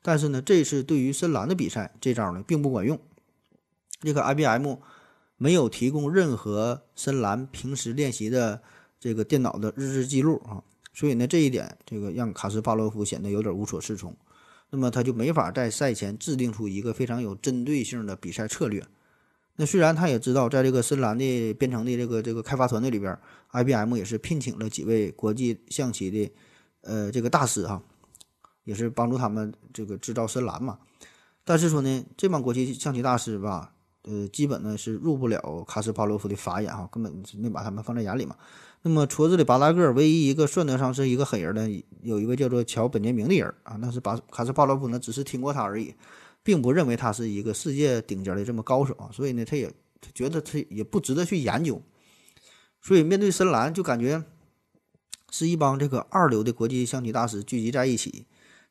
但是呢，这次对于深蓝的比赛，这招呢并不管用。这个 I B M 没有提供任何深蓝平时练习的这个电脑的日志记录啊，所以呢这一点这个让卡斯帕洛夫显得有点无所适从。那么他就没法在赛前制定出一个非常有针对性的比赛策略。那虽然他也知道，在这个深蓝的编程的这个这个开发团队里边 ，I B M 也是聘请了几位国际象棋的，呃，这个大师啊，也是帮助他们这个制造深蓝嘛。但是说呢，这帮国际象棋大师吧，呃，基本呢是入不了卡斯帕罗夫的法眼啊，根本没把他们放在眼里嘛。那么矬子里拔大个，唯一一个算得上是一个狠人的，有一位叫做乔本杰明的人啊，那是把卡斯帕罗夫呢只是听过他而已。并不认为他是一个世界顶尖的这么高手啊，所以呢，他也他觉得他也不值得去研究，所以面对深蓝就感觉是一帮这个二流的国际象棋大师聚集在一起，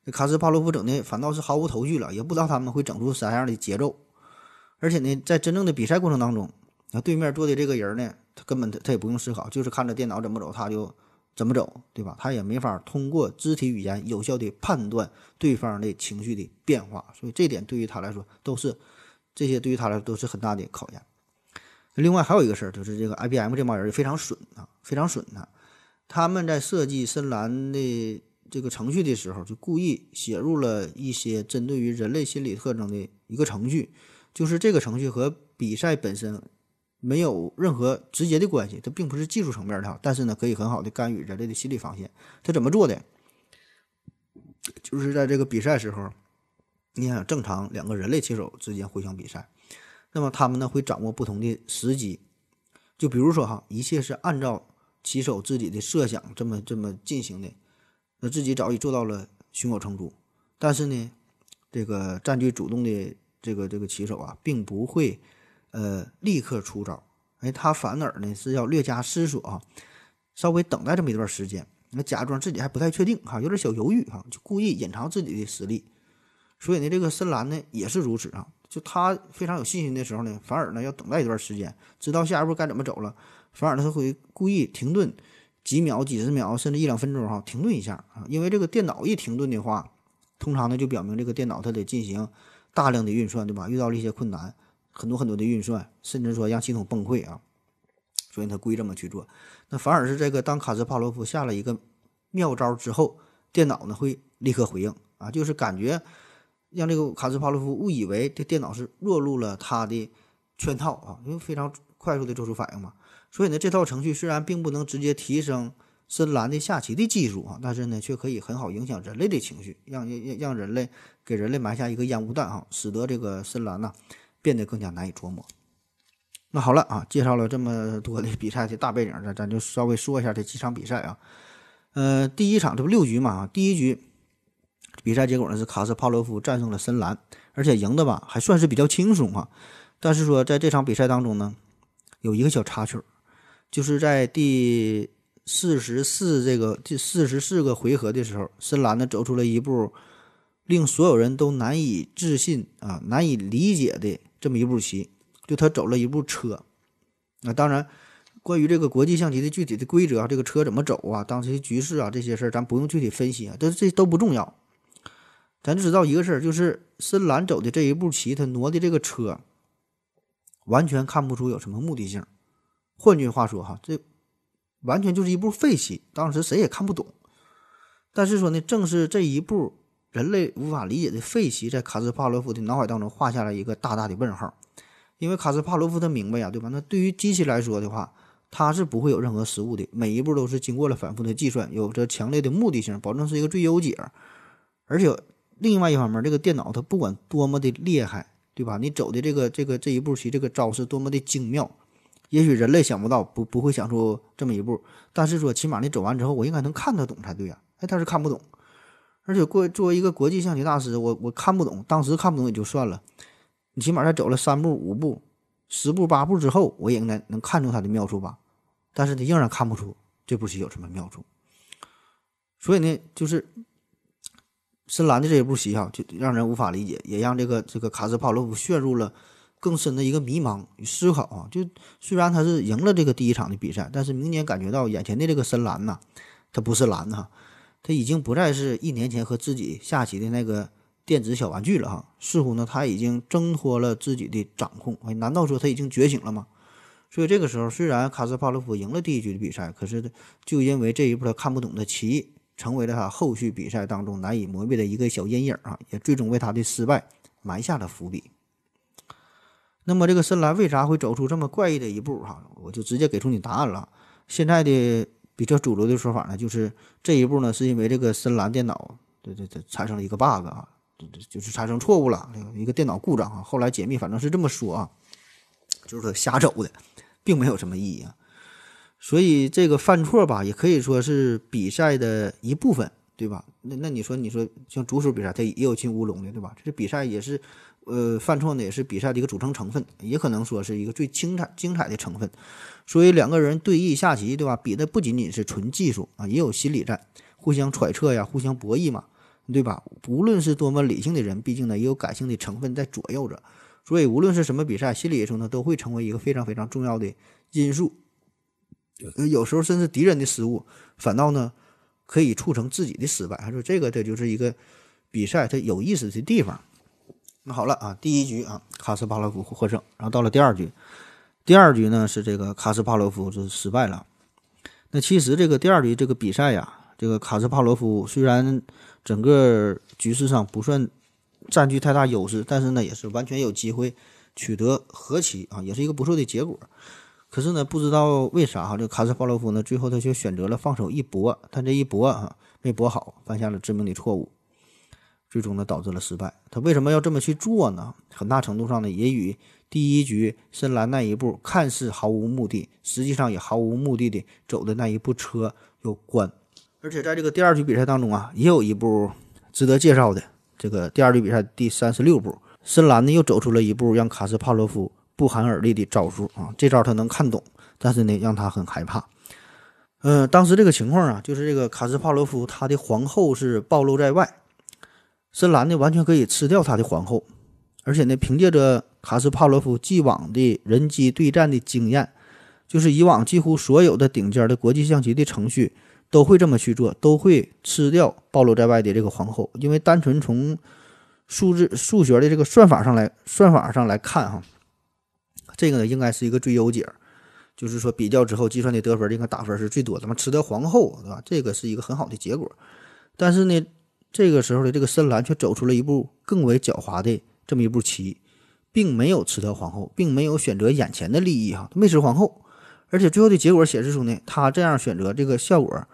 这卡斯帕洛夫整的反倒是毫无头绪了，也不知道他们会整出啥样的节奏。而且呢，在真正的比赛过程当中，对面坐的这个人呢，他根本他也不用思考，就是看着电脑怎么走他就怎么走，对吧？他也没法通过肢体语言有效的判断对方的情绪的变化，所以这点对于他来说都是这些对于他来说都是很大的考验。另外还有一个事儿，就是这个 I B M 这帮人非常损啊，非常损啊。他们在设计深蓝的这个程序的时候，就故意写入了一些针对于人类心理特征的一个程序，就是这个程序和比赛本身没有任何直接的关系，它并不是技术层面的，但是呢，可以很好的干预人类的心理防线。它怎么做的？就是在这个比赛时候，你想正常两个人类棋手之间互相比赛，那么他们呢会掌握不同的时机，就比如说哈，一切是按照棋手自己的设想这么这么进行的，那自己早已做到了胸有成竹，但是呢，这个占据主动的这个这个棋手啊，并不会。呃，立刻出招，哎，他反而呢是要略加思索啊，稍微等待这么一段时间，那假装自己还不太确定哈、啊，有点小犹豫哈、啊，就故意隐藏自己的实力。所以呢，这个深蓝呢也是如此啊，就他非常有信心的时候呢，反而呢要等待一段时间，知道下一步该怎么走了，反而他会故意停顿几秒、几十秒，甚至一两分钟哈、啊，停顿一下啊，因为这个电脑一停顿的话，通常呢就表明这个电脑它得进行大量的运算，对吧？遇到了一些困难。很多很多的运算，甚至说让系统崩溃啊，所以他故意这么去做。那反而是这个，当卡斯帕罗夫下了一个妙招之后，电脑呢会立刻回应啊，就是感觉让这个卡斯帕罗夫误以为这电脑是落入了他的圈套啊，因为非常快速的做出反应嘛。所以呢，这套程序虽然并不能直接提升深蓝的下棋的技术啊，但是呢，却可以很好影响人类的情绪，让让让人类给人类埋下一个烟雾弹啊，使得这个深蓝呢、啊。变得更加难以琢磨。那好了啊，介绍了这么多的比赛的大背景，咱咱就稍微说一下这几场比赛啊。呃，第一场这不六局嘛，第一局比赛结果呢是卡斯帕洛夫战胜了深蓝，而且赢的吧还算是比较轻松啊。但是说在这场比赛当中呢，有一个小插曲，就是在第四十四这个第四十四个回合的时候，深蓝呢走出了一步令所有人都难以置信啊，难以理解的。这么一步棋，就他走了一步车。那、啊、当然关于这个国际象棋的具体的规则啊，这个车怎么走啊，当时的局势啊，这些事儿咱不用具体分析啊，这这都不重要。咱知道一个事儿，就是深蓝走的这一步棋，他挪的这个车完全看不出有什么目的性。换句话说哈，这完全就是一步废棋，当时谁也看不懂。但是说呢，正是这一步人类无法理解的废棋，在卡斯帕罗夫的脑海当中画下了一个大大的问号。因为卡斯帕罗夫他明白呀，对吧？那对于机器来说的话，它是不会有任何失误的，每一步都是经过了反复的计算，有着强烈的目的性，保证是一个最优解。而且另外一方面，这个电脑它不管多么的厉害，对吧？你走的这个这个这一步棋，这个招式多么的精妙，也许人类想不到，不不会想出这么一步。但是说，起码你走完之后，我应该能看得懂才对呀、啊。哎，但是看不懂。而且过作为一个国际象棋大师，我我看不懂，当时看不懂也就算了，你起码在走了三步、五步、十步、八步之后，我也应该能看出他的妙处吧。但是他仍然看不出这步棋有什么妙处。所以呢，就是深蓝的这一步棋哈、啊，就让人无法理解，也让这个这个卡斯帕洛夫陷入了更深的一个迷茫与思考啊。就虽然他是赢了这个第一场的比赛，但是明显感觉到眼前的这个深蓝呐、啊，他不是蓝呐、啊。他已经不再是一年前和自己下棋的那个电子小玩具了哈，似乎呢他已经挣脱了自己的掌控，哎，难道说他已经觉醒了吗？所以这个时候，虽然卡斯帕洛夫赢了第一局的比赛，可是就因为这一步他看不懂的棋，成为了他后续比赛当中难以磨灭的一个小阴影啊，也最终为他的失败埋下了伏笔。那么这个深蓝为啥会走出这么怪异的一步哈？我就直接给出你答案了，现在的。比较主流的说法呢，就是这一步呢，是因为这个深蓝电脑对对对产生了一个 bug 啊，就是产生错误了，一个电脑故障啊。后来解密，反正是这么说啊，就是瞎走的，并没有什么意义啊。所以这个犯错吧，也可以说是比赛的一部分，对吧？那那你说你说像足球比赛，它也有进乌龙的，对吧？这比赛也是，呃，犯错呢也是比赛的一个组成成分，也可能说是一个最精彩精彩的成分。所以两个人对弈下棋，对吧？比的不仅仅是纯技术啊，也有心理战，互相揣测呀，互相博弈嘛。对吧？无论是多么理性的人，毕竟呢也有感性的成分在左右着，所以无论是什么比赛，心理因素呢都会成为一个非常非常重要的因素。有时候甚至敌人的失误反倒呢可以促成自己的失败。他说这个这就是一个比赛它有意思的地方。那好了啊，第一局啊卡斯帕洛夫获胜，然后到了第二局，第二局呢是这个卡斯帕洛夫就失败了。那其实这个第二局这个比赛呀，这个卡斯帕洛夫虽然整个局势上不算占据太大优势，但是呢也是完全有机会取得和棋啊，也是一个不错的结果。可是呢不知道为啥哈，这个卡斯帕洛夫呢最后他却选择了放手一搏，但这一搏啊没搏好，犯下了致命的错误，最终呢导致了失败。他为什么要这么去做呢？很大程度上呢也与第一局深蓝那一步看似毫无目的，实际上也毫无目的的走的那一部车有关。而且在这个第二局比赛当中啊，也有一步值得介绍的，这个第二局比赛第三十六步，深蓝呢又走出了一步让卡斯帕洛夫不寒而栗的招数啊，这招他能看懂，但是呢，让他很害怕。嗯、呃，当时这个情况啊，就是这个卡斯帕罗夫他的皇后是暴露在外，深蓝呢完全可以吃掉他的皇后，而且呢，凭借着卡斯帕罗夫既往的人机对战的经验，就是以往几乎所有的顶尖的国际象棋的程序都会这么去做，都会吃掉暴露在外的这个皇后，因为单纯从数字数学的这个算法上来算法上来看哈。这个呢，应该是一个最优解，就是说比较之后计算的得分应该打分是最多，咱们吃掉皇后，对吧？这个是一个很好的结果。但是呢，这个时候的这个深蓝却走出了一步更为狡猾的这么一步棋，并没有吃掉皇后，并没有选择眼前的利益哈，没吃皇后，而且最后的结果显示出呢，他这样选择这个效果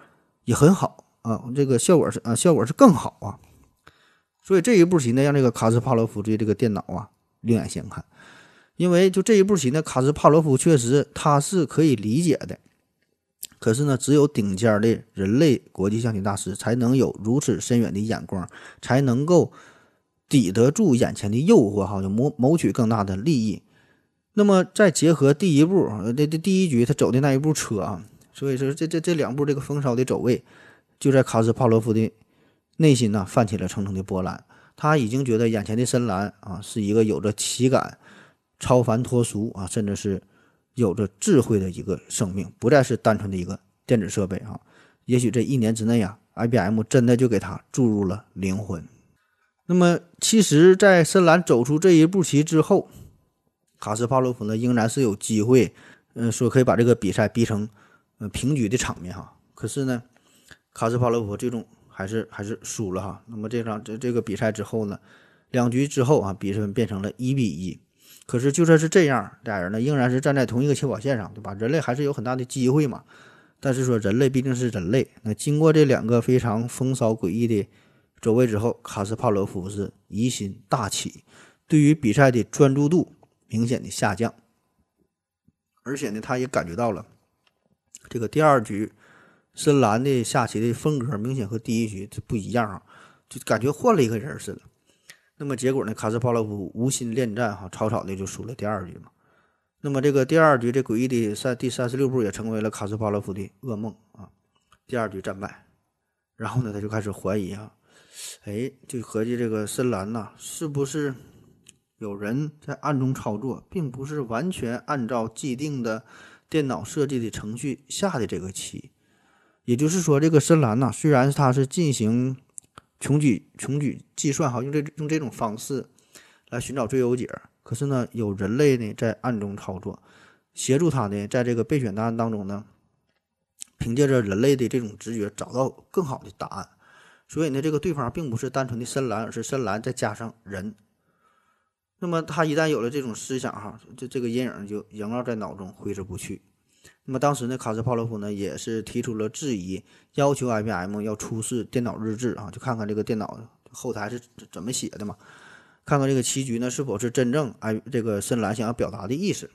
也很好啊，这个效果是啊，效果是更好啊。所以这一步棋呢，让这个卡斯帕罗夫对这个电脑啊另眼相看。因为就这一步棋呢，卡斯帕罗夫确实他是可以理解的，可是呢，只有顶尖的人类国际象棋大师才能有如此深远的眼光，才能够抵得住眼前的诱惑哈，就谋谋取更大的利益。那么再结合第一步，这这第一局他走的那一步车啊，所以说这这这两步这个风骚的走位，就在卡斯帕罗夫的内心呢泛起了层层的波澜。他已经觉得眼前的深蓝啊是一个有着棋感。超凡脱俗啊，甚至是有着智慧的一个生命，不再是单纯的一个电子设备啊。也许这一年之内啊 I B M 真的就给他注入了灵魂。那么其实在深蓝走出这一步棋之后，卡斯帕洛夫呢仍然是有机会嗯、呃，说可以把这个比赛逼成、呃、平局的场面哈。可是呢卡斯帕洛夫最终还是还是输了哈。那么这场这这个比赛之后呢，两局之后啊，比分变成了一比一。可是就算是这样，俩人呢仍然是站在同一个起跑线上，对吧？人类还是有很大的机会嘛。但是说人类毕竟是人类，那经过这两个非常风骚诡异的走位之后，卡斯帕罗夫是疑心大起，对于比赛的专注度明显的下降。而且呢，他也感觉到了这个第二局深蓝的下棋的风格明显和第一局这不一样啊，就感觉换了一个人似的。那么结果呢？卡斯帕洛夫无心恋战哈，草草的就输了第二局嘛。那么这个第二局这诡异的三第三十六步也成为了卡斯帕洛夫的噩梦啊。第二局战败，然后呢他就开始怀疑啊，哎，就合计这个深蓝呐、啊，是不是有人在暗中操作，并不是完全按照既定的电脑设计的程序下的这个棋。也就是说，这个深蓝呐、啊，虽然它是进行。穷举穷举计算哈，用这用这种方式来寻找最优解。可是呢，有人类呢在暗中操作，协助他呢在这个备选答案当中呢，凭借着人类的这种直觉找到更好的答案。所以呢，这个对方并不是单纯的深蓝，而是深蓝再加上人。那么他一旦有了这种思想哈，这这个阴影就萦绕在脑中挥之不去。那么当时呢，卡斯帕洛夫呢也是提出了质疑，要求 I B M 要出示电脑日志啊，就看看这个电脑后台是怎么写的嘛，看看这个棋局呢是否是真正 I 这个深蓝想要表达的意思。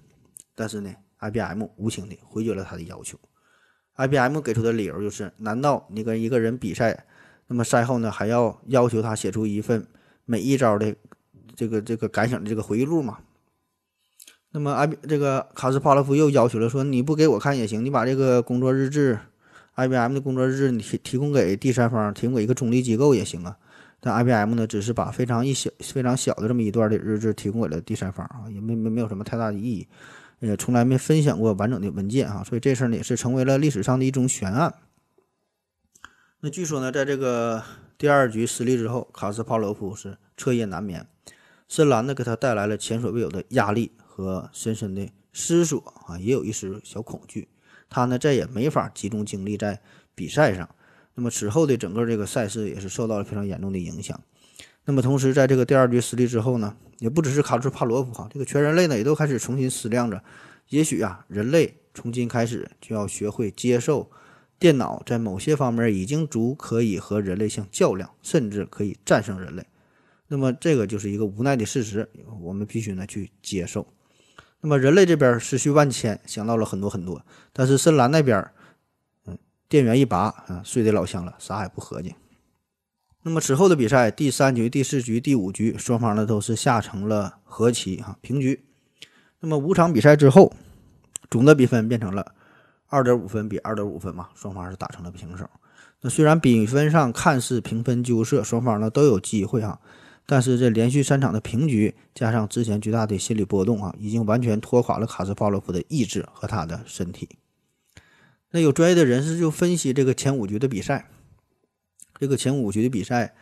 但是呢 ，I B M 无情的回绝了他的要求。I B M 给出的理由就是：难道你跟一个人比赛，那么赛后呢还要要求他写出一份每一招的这个这个感想的这个回忆录吗？那么，I 这个卡斯帕洛夫又要求了，说你不给我看也行，你把这个工作日志 ，I B M 的工作日志，你提提供给第三方，提供给一个中立机构也行啊。但 I B M 呢，只是把非常一小、非常小的这么一段的日志提供给了第三方啊，也没没没有什么太大的意义，也从来没分享过完整的文件啊，所以这事儿呢也是成为了历史上的一宗悬案。那据说呢，在这个第二局失利之后，卡斯帕罗夫是彻夜难眠，深蓝呢给他带来了前所未有的压力和深深的思索啊，也有一丝小恐惧。他呢再也没法集中精力在比赛上。那么此后的整个这个赛事也是受到了非常严重的影响。那么同时在这个第二局失利之后呢，也不只是卡斯帕罗夫哈，这个全人类呢也都开始重新思量着，也许啊人类从今开始就要学会接受电脑在某些方面已经足可以和人类相较量，甚至可以战胜人类。那么这个就是一个无奈的事实，我们必须呢去接受。那么人类这边思绪万千，想到了很多很多，但是深蓝那边电源一拔啊，睡得老香了，啥也不合计。那么此后的比赛，第三局、第四局、第五局，双方呢都是下成了和棋啊，平局。那么五场比赛之后，总的比分变成了 二点五 分比 二点五 分嘛，双方是打成了平手。那虽然比分上看似平分秋色，双方呢都有机会啊，但是这连续三场的平局，加上之前巨大的心理波动啊，已经完全拖垮了卡斯帕罗夫的意志和他的身体。那有专业的人士就分析这个前五局的比赛，这个前五局的比赛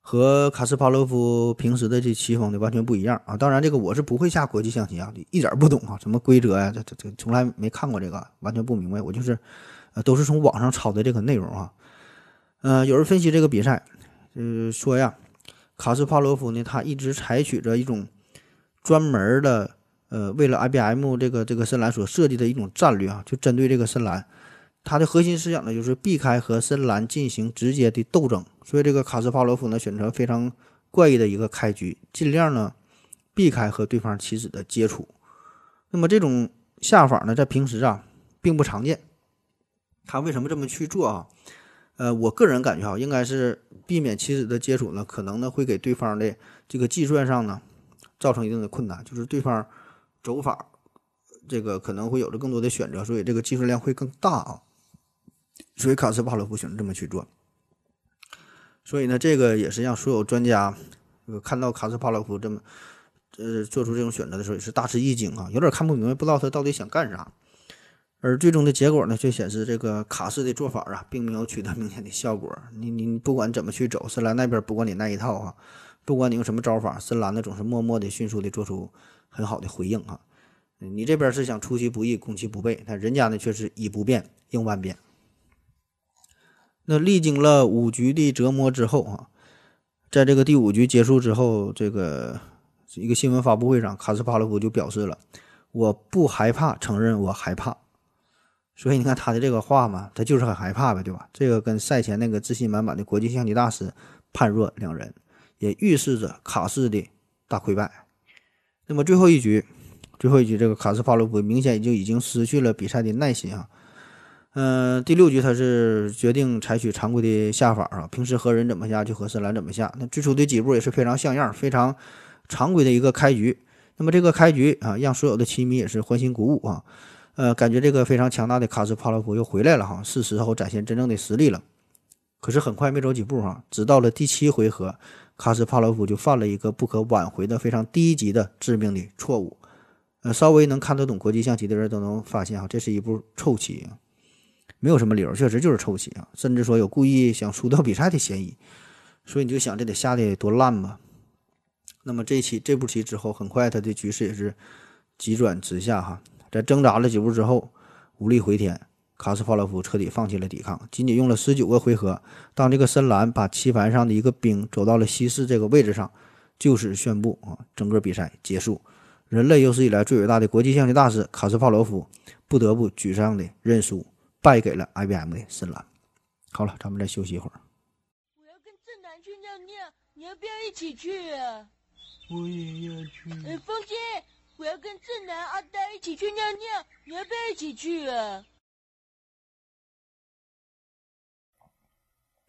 和卡斯帕罗夫平时的这棋风的完全不一样啊！当然，这个我是不会下国际象棋啊，一点不懂啊，什么规则呀、啊，这这这从来没看过这个，完全不明白。我就是，呃，都是从网上抄的这个内容啊。呃，有人分析这个比赛，呃，说呀，卡斯帕罗夫呢，他一直采取着一种专门的。呃，为了 I B M 这个这个深蓝所设计的一种战略啊，就针对这个深蓝，它的核心思想呢就是避开和深蓝进行直接的斗争，所以这个卡斯帕罗夫呢选择非常怪异的一个开局，尽量呢避开和对方棋子的接触。那么这种下法呢，在平时啊并不常见。他为什么这么去做啊？呃，我个人感觉啊，应该是避免棋子的接触呢，可能呢会给对方的这个计算上呢造成一定的困难，就是对方。走法这个可能会有着更多的选择，所以这个技术量会更大啊。所以卡斯帕罗夫选择这么去做。所以呢，这个也是让所有专家、呃、看到卡斯帕罗夫这么呃做出这种选择的时候，也是大吃一惊啊，有点看不明白，不知道他到底想干啥。而最终的结果呢，却显示这个卡斯的做法啊，并没有取得明显的效果。你你不管怎么去走，深蓝那边不管你那一套啊，不管你用什么招法，深蓝呢总是默默的、迅速的做出。很好的回应啊，你这边是想出其不意攻其不备，但人家呢却是以不变应万变。那历经了五局的折磨之后啊，在这个第五局结束之后，这个一个新闻发布会上，卡斯帕罗夫就表示了，我不害怕承认我害怕。所以你看他的这个话嘛，他就是很害怕呗，对吧？这个跟赛前那个自信满满的国际象棋大师判若两人，也预示着卡斯的大溃败。那么最后一局，最后一局这个卡斯帕罗夫明显就已经失去了比赛的耐心啊。嗯、呃，第六局他是决定采取常规的下法啊，平时和人怎么下就和深蓝怎么下。那最初的几步也是非常像样、非常常规的一个开局。那么这个开局啊，让所有的棋迷也是欢欣鼓舞啊。呃，感觉这个非常强大的卡斯帕罗夫又回来了哈、啊，是时候展现真正的实力了。可是很快没走几步哈、啊，直到了第七回合。卡斯帕罗夫就犯了一个不可挽回的非常低级的致命的错误，呃，稍微能看得懂国际象棋的人都能发现啊，这是一步臭棋啊，没有什么理由，确实就是臭棋啊，甚至说有故意想输掉比赛的嫌疑，所以你就想这得下得多烂吧。那么这棋这步棋之后，很快他的局势也是急转直下哈，在挣扎了几步之后，无力回天。卡斯帕罗夫彻底放弃了抵抗，仅仅用了十九个回合。当这个深蓝把棋盘上的一个兵走到了西四这个位置上，就此宣布啊，整个比赛结束。人类有史以来最伟大的国际象棋大师卡斯帕罗夫不得不沮丧的认输，败给了 I B M 的深蓝。好了，咱们再休息一会儿。我要跟正南去尿尿，你要不要一起去啊？我也要去。哎，风心，我要跟正南、阿呆一起去尿尿，你要不要一起去啊？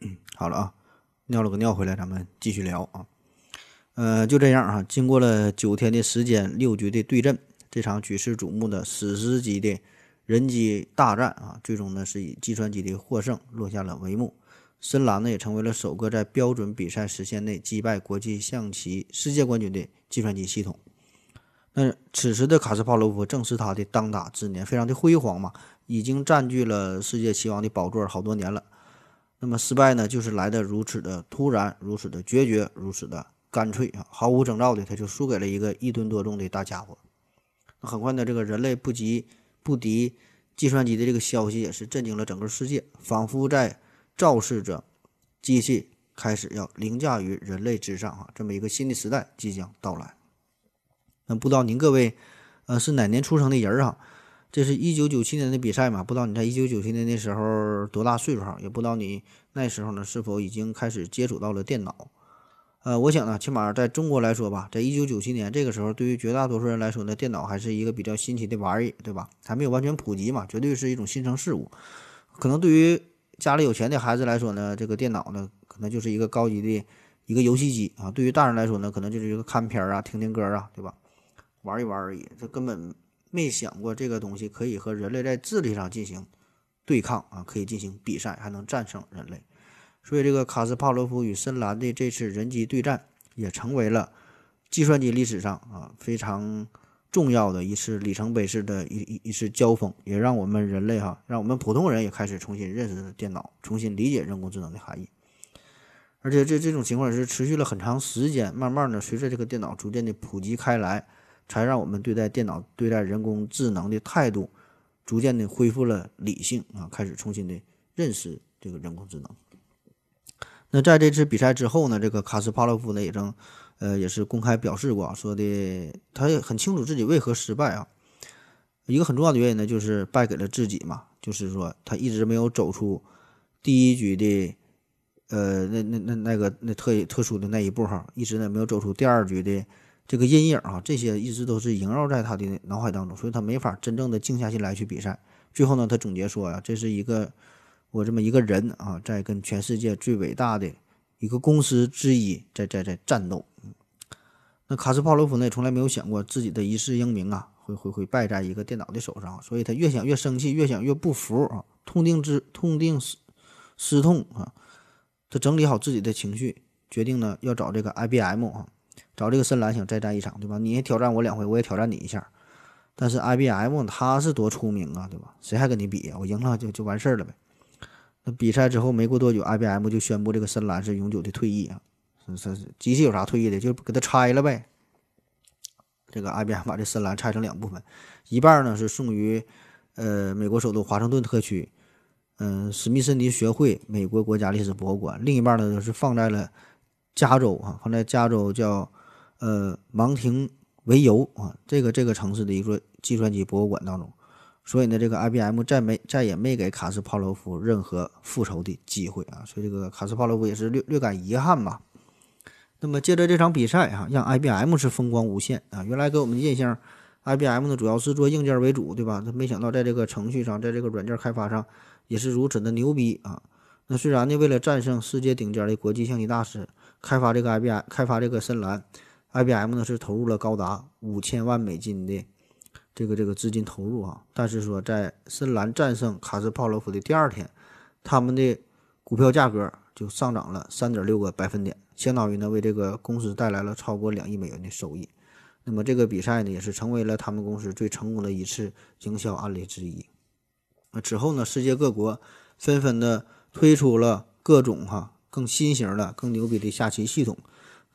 嗯，好了啊，尿了个尿回来，咱们继续聊啊。呃，就这样啊，经过了九天的时间，六局的对阵，这场举世瞩目的史诗级的人机大战啊，最终呢是以计算机的获胜落下了帷幕。深蓝呢也成为了首个在标准比赛时限内击败国际象棋世界冠军的计算机系统。那此时的卡斯帕罗夫正是他的当打之年，非常的辉煌嘛，已经占据了世界棋王的宝座好多年了。那么失败呢，就是来得如此的突然，如此的决绝，如此的干脆，毫无征兆的他就输给了一个一吨多重的大家伙。那很快呢，这个人类不及不敌计算机的这个消息也是震惊了整个世界，仿佛在昭示着机器开始要凌驾于人类之上啊，这么一个新的时代即将到来。那不知道您各位呃是哪年出生的人啊？这是一九九七年的比赛嘛，不知道你在一九九七年的时候多大岁数啊，也不知道你那时候呢是否已经开始接触到了电脑。呃我想呢，起码在中国来说吧，在一九九七年这个时候，对于绝大多数人来说呢，电脑还是一个比较新奇的玩意，对吧？还没有完全普及嘛，绝对是一种新生事物。可能对于家里有钱的孩子来说呢，这个电脑呢可能就是一个高级的一个游戏机啊，对于大人来说呢可能就是一个看片啊，听听歌啊，对吧？玩一玩而已，这根本没想过这个东西可以和人类在智力上进行对抗啊，可以进行比赛，还能战胜人类。所以这个卡斯帕罗夫与深蓝的这次人机对战也成为了计算机历史上啊非常重要的一次里程碑式的一一一次交锋，也让我们人类哈、啊，让我们普通人也开始重新认识电脑，重新理解人工智能的含义。而且这这种情况也是持续了很长时间，慢慢的随着这个电脑逐渐的普及开来，才让我们对待电脑、对待人工智能的态度逐渐的恢复了理性啊，开始重新的认识这个人工智能。那在这次比赛之后呢，这个卡斯帕洛夫呢也正呃也是公开表示过、啊、说的他也很清楚自己为何失败啊，一个很重要的原因呢就是败给了自己嘛，就是说他一直没有走出第一局的呃那那那那个那特特殊的那一步哈，一直呢没有走出第二局的这个阴影啊，这些一直都是萦绕在他的脑海当中，所以他没法真正的静下心来去比赛。最后呢，他总结说啊，这是一个我这么一个人啊，在跟全世界最伟大的一个公司之一在在在战斗。那卡斯帕罗夫呢，从来没有想过自己的一世英名啊，会会会败在一个电脑的手上，所以他越想越生气，越想越不服啊，痛定之痛定思思痛啊，他整理好自己的情绪，决定呢要找这个 I B M 啊。找这个深蓝想再战一场，对吧？你也挑战我两回，我也挑战你一下。但是 I B M 他是多出名啊，对吧？谁还跟你比啊？我赢了就就完事儿了呗。那比赛之后没过多久 ，I B M 就宣布这个深蓝是永久的退役啊。是是，机器有啥退役的？就给它拆了呗。这个 I B M 把这深蓝拆成两部分，一半呢是送于呃美国首都华盛顿特区，嗯、呃，史密森尼学会美国国家历史博物馆；另一半呢是放在了加州啊，放在加州叫。呃，芒廷维尤啊，这个这个城市的一个计算机博物馆当中，所以呢，这个 I B M 再没再也没给卡斯帕罗夫任何复仇的机会啊，所以这个卡斯帕罗夫也是略略感遗憾吧。那么借着这场比赛啊，让 I B M 是风光无限啊，原来给我们的印象 ，I B M 呢主要是做硬件为主，对吧？没想到在这个程序上，在这个软件开发上也是如此的牛逼啊。那虽然呢，为了战胜世界顶尖的国际象棋大师，开发这个 I B M 开发这个深蓝。I B M 呢是投入了高达五千万美金的这个这个资金投入啊，但是说在深蓝战胜卡斯帕罗夫的第二天，他们的股票价格就上涨了三点六个百分点，相当于呢为这个公司带来了超过两亿美元的收益。那么这个比赛呢也是成为了他们公司最成功的一次营销案例之一。那之后呢，世界各国纷纷的推出了各种哈、啊、更新型的、更牛逼的下棋系统。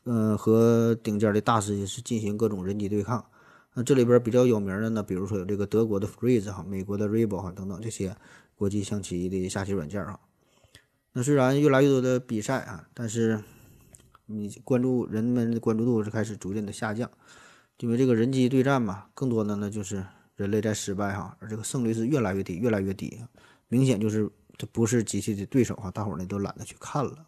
嗯，和顶尖的大师也是进行各种人机对抗。那这里边比较有名的呢，比如说有这个德国的 Fritz 哈，美国的 Rebel 哈等等这些国际象棋的下棋软件啊。那虽然越来越多的比赛啊，但是你关注人们的关注度是开始逐渐的下降，因为这个人机对战嘛，更多的呢就是人类在失败哈，而这个胜率是越来越低，越来越低，明显就是这不是机器的对手哈，大伙儿呢都懒得去看了。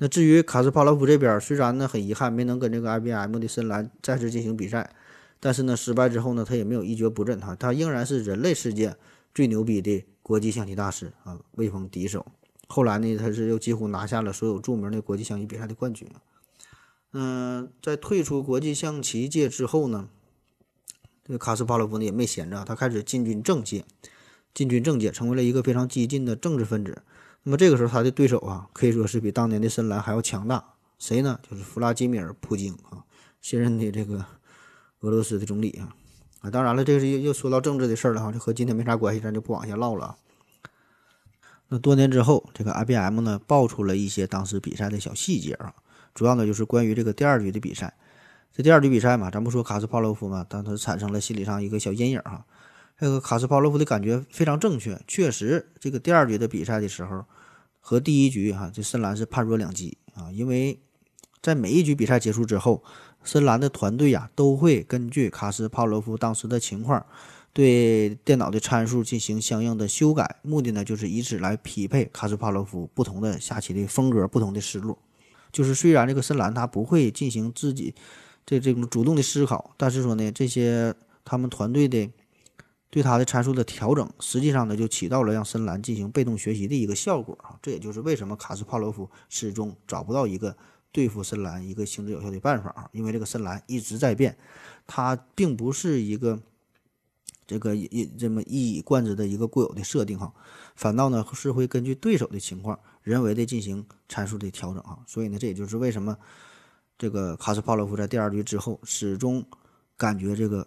那至于卡斯帕罗夫这边，虽然呢很遗憾没能跟这个 I B M 的深蓝再次进行比赛，但是呢失败之后呢他也没有一蹶不振哈，他仍然是人类世界最牛逼的国际象棋大师啊，未逢敌手。后来呢他是又几乎拿下了所有著名的国际象棋比赛的冠军。嗯、呃，在退出国际象棋界之后呢，这个卡斯帕罗夫呢也没闲着，他开始进军政界，进军政界成为了一个非常激进的政治分子。那么这个时候他的对手啊，可以说是比当年的深蓝还要强大，谁呢？就是弗拉基米尔·普京啊，现任的这个俄罗斯的总理啊。啊，当然了，这是又说到政治的事儿了哈，这和今天没啥关系，咱就不往下唠了。那多年之后，这个 I B M 呢爆出了一些当时比赛的小细节啊，主要呢就是关于这个第二局的比赛。这第二局比赛嘛，咱不说卡斯帕洛夫嘛，但他产生了心理上一个小阴影哈。这个卡斯帕洛夫的感觉非常正确，确实这个第二局的比赛的时候和第一局哈、啊，这深蓝是判若两鸡啊，因为在每一局比赛结束之后，深蓝的团队呀、啊、都会根据卡斯帕洛夫当时的情况，对电脑的参数进行相应的修改，目的呢就是以此来匹配卡斯帕洛夫不同的下棋的风格、不同的思路。就是虽然这个深蓝他不会进行自己这这种主动的思考，但是说呢，这些他们团队的对他的参数的调整，实际上呢就起到了让深蓝进行被动学习的一个效果啊。这也就是为什么卡斯帕洛夫始终找不到一个对付深蓝一个行之有效的办法啊，因为这个深蓝一直在变，它并不是一个这个一这么一以贯之的一个固有的设定哈，反倒呢是会根据对手的情况人为的进行参数的调整啊，所以呢这也就是为什么这个卡斯帕洛夫在第二局之后始终感觉这个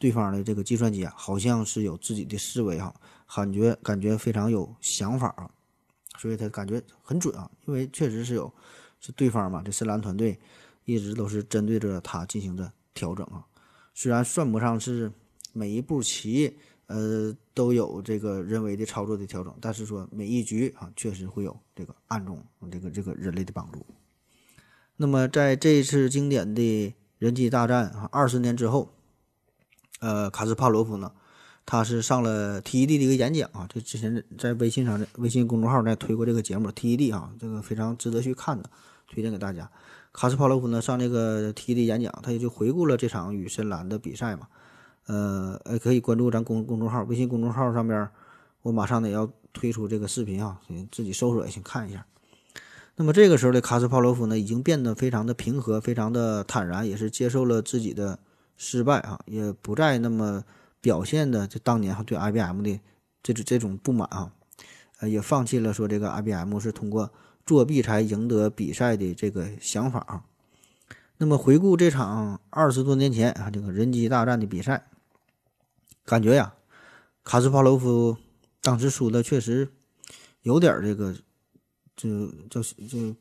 对方的这个计算机啊好像是有自己的思维哈，感觉感觉非常有想法啊，所以他感觉很准啊，因为确实是有。是对方嘛，这深蓝团队一直都是针对着他进行着调整啊，虽然算不上是每一步棋呃都有这个人为的操作的调整，但是说每一局啊确实会有这个暗中这个这个人类的帮助。那么在这次经典的人机大战啊二十年之后，呃卡斯帕罗夫呢他是上了 T E D 的一个演讲啊，这之前在微信上微信公众号在推过这个节目 T E D 啊，这个非常值得去看的，推荐给大家。卡斯帕洛夫呢上这个 T E D 演讲，他也就回顾了这场与深蓝的比赛嘛，呃也可以关注咱公公众号微信公众号上边，我马上呢也要推出这个视频啊，自己搜索也行看一下。那么这个时候的卡斯帕洛夫呢已经变得非常的平和，非常的坦然，也是接受了自己的失败啊，也不再那么表现的就当年对 I B M 的这种这种不满啊，呃，也放弃了说这个 I B M 是通过作弊才赢得比赛的这个想法啊。那么回顾这场二十多年前啊这个人机大战的比赛，感觉呀，卡斯帕罗夫当时输的确实有点这个，就就就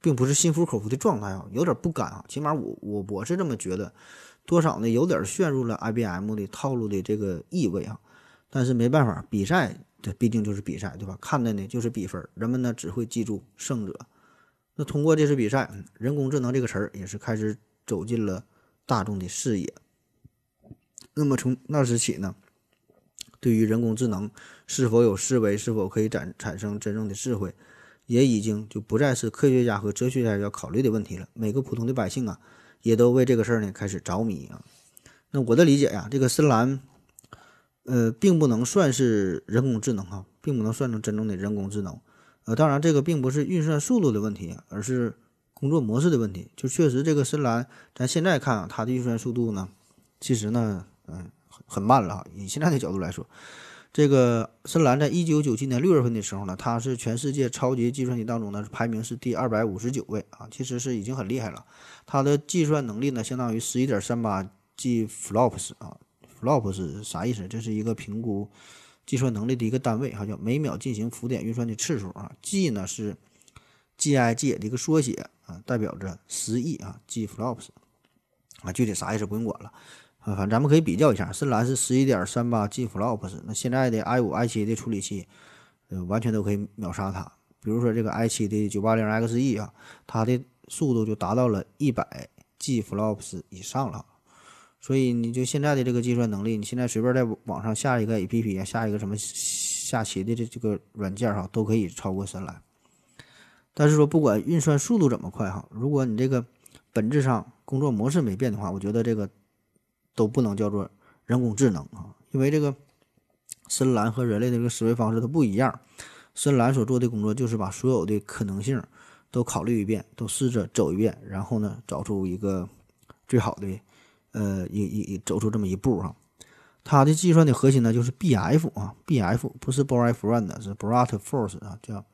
并不是心服口服的状态啊，有点不甘啊，起码我我我是这么觉得。多少呢？有点陷入了 I B M 的套路的这个意味啊，但是没办法，比赛这毕竟就是比赛，对吧？看的呢就是比分，人们呢只会记住胜者。那通过这次比赛，人工智能这个词儿也是开始走进了大众的视野。那么从那时起呢，对于人工智能是否有思维，是否可以产产生真正的智慧，也已经就不再是科学家和哲学家要考虑的问题了。每个普通的百姓啊。也都为这个事儿呢开始着迷啊。那我的理解呀，这个深蓝，呃，并不能算是人工智能啊，并不能算成真正的人工智能。呃，当然这个并不是运算速度的问题，而是工作模式的问题。就确实这个深蓝，咱现在看啊，它的运算速度呢，其实呢，嗯、呃，很慢了啊。以现在的角度来说，这个深蓝在一九九七年六月份的时候呢，它是全世界超级计算机当中呢排名是第二百五十九位啊，其实是已经很厉害了。它的计算能力呢，相当于 十一点三八G flops 啊 ，flops 啥意思？这是一个评估计算能力的一个单位，哈，叫每秒进行浮点运算的次数啊。G 呢是 G I G 的一个缩写啊，代表着十亿啊 ，G flops 啊，具体啥意思不用管了啊，反正咱们可以比较一下，深蓝是 十一点三八G flops， 那现在的 i五 i七 的处理器，呃，完全都可以秒杀它。比如说这个 i七 的 九八零 X E 啊，它的速度就达到了 一百G flops 以上了，所以你就现在的这个计算能力，你现在随便在网上下一个 A P P 啊，下一个什么下棋的这这个软件哈，都可以超过深蓝。但是说不管运算速度怎么快哈，如果你这个本质上工作模式没变的话，我觉得这个都不能叫做人工智能啊，因为这个深蓝和人类的这个思维方式它不一样，深蓝所做的工作就是把所有的可能性都考虑一遍，都试着走一遍，然后呢，找出一个最好的，呃，一一走出这么一步哈。它的计算的核心呢，就是 B F 啊 ，B F 不是 Brute Force 是 Brute Force 啊，叫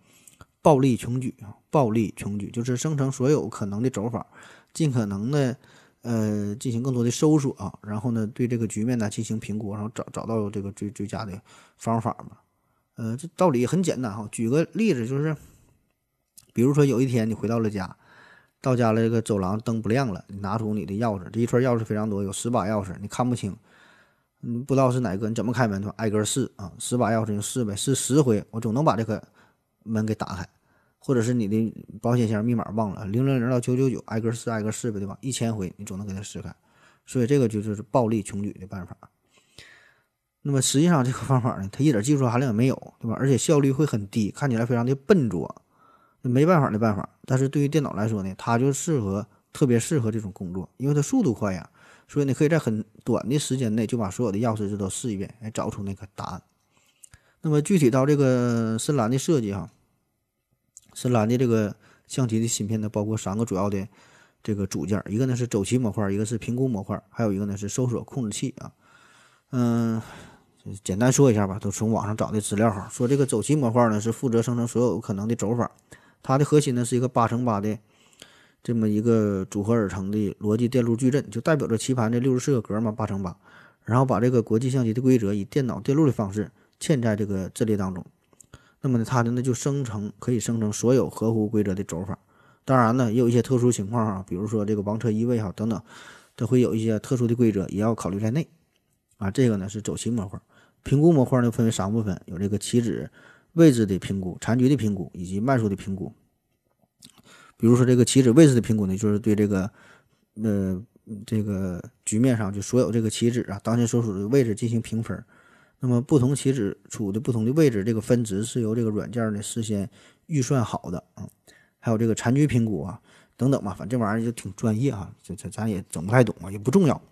暴力穷举，暴力穷举就是生成所有可能的走法，尽可能的呃进行更多的搜索啊，然后呢对这个局面呢进行评估，然后找找到这个最最佳的方法嘛。呃，这道理很简单哈。举个例子，就是比如说有一天你回到了家，到家了这个走廊灯不亮了，你拿出你的钥匙，这一串钥匙非常多，有十把钥匙，你看不清，你不知道是哪个，你怎么开门的话挨个试啊，十把钥匙就试呗，试十回，我总能把这个门给打开。或者是你的保险箱密码忘了，零零零到九九九，挨个试挨个试呗，对吧？一千回你总能给它试开，所以这个就是暴力穷举的办法。那么实际上这个方法呢，它一点技术含量也没有，对吧？而且效率会很低，看起来非常的笨拙，没办法的办法。但是对于电脑来说呢，它就适合，特别适合这种工作，因为它速度快呀，所以你可以在很短的时间内就把所有的钥匙这都试一遍，来找出那个答案。那么具体到这个深蓝的设计哈，深蓝的这个象棋的芯片呢，包括三个主要的这个组件，一个呢是周期模块，一个是评估模块，还有一个呢是搜索控制器啊，嗯。简单说一下吧，都从网上找的资料哈。说这个周期模块呢，是负责生成所有可能的走法，它的核心呢是一个八乘八的这么一个组合而成的逻辑电路矩阵，就代表着棋盘的六十四个格嘛，八乘八。然后把这个国际象棋的规则以电脑电路的方式嵌在这个阵列当中。那么呢，它呢就生成可以生成所有合乎规则的走法。当然呢，也有一些特殊情况啊，比如说这个王车一位哈等等，它会有一些特殊的规则也要考虑在内啊。这个呢是周期模块。评估模块呢分为三部分，有这个棋子位置的评估、残局的评估以及慢速的评估。比如说这个棋子位置的评估呢，就是对这个呃这个局面上就所有这个棋子啊当前所属的位置进行评分。那么不同棋子处的不同的位置，这个分值是由这个软件呢事先预算好的啊、嗯。还有这个残局评估啊等等嘛，反正这玩意儿就挺专业啊，这这咱也整不太懂啊，也不重要。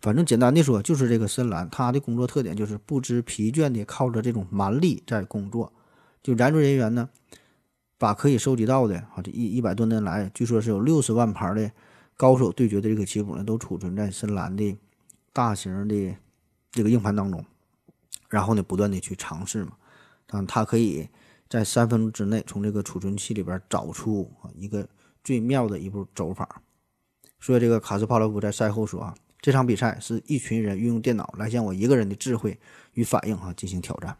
反正简单的说，就是这个深蓝，他的工作特点就是不知疲倦的靠着这种蛮力在工作。就研究人员呢，把可以收集到的啊，这一一百多年来，据说是有六十万盘的高手对决的这个棋谱呢，都储存在深蓝的大型的这个硬盘当中。然后呢，不断的去尝试嘛，但他可以在三分钟之内从这个储存器里边找出一个最妙的一步走法。所以这个卡斯帕罗夫在赛后说啊。这场比赛是一群人运用电脑来向我一个人的智慧与反应啊进行挑战。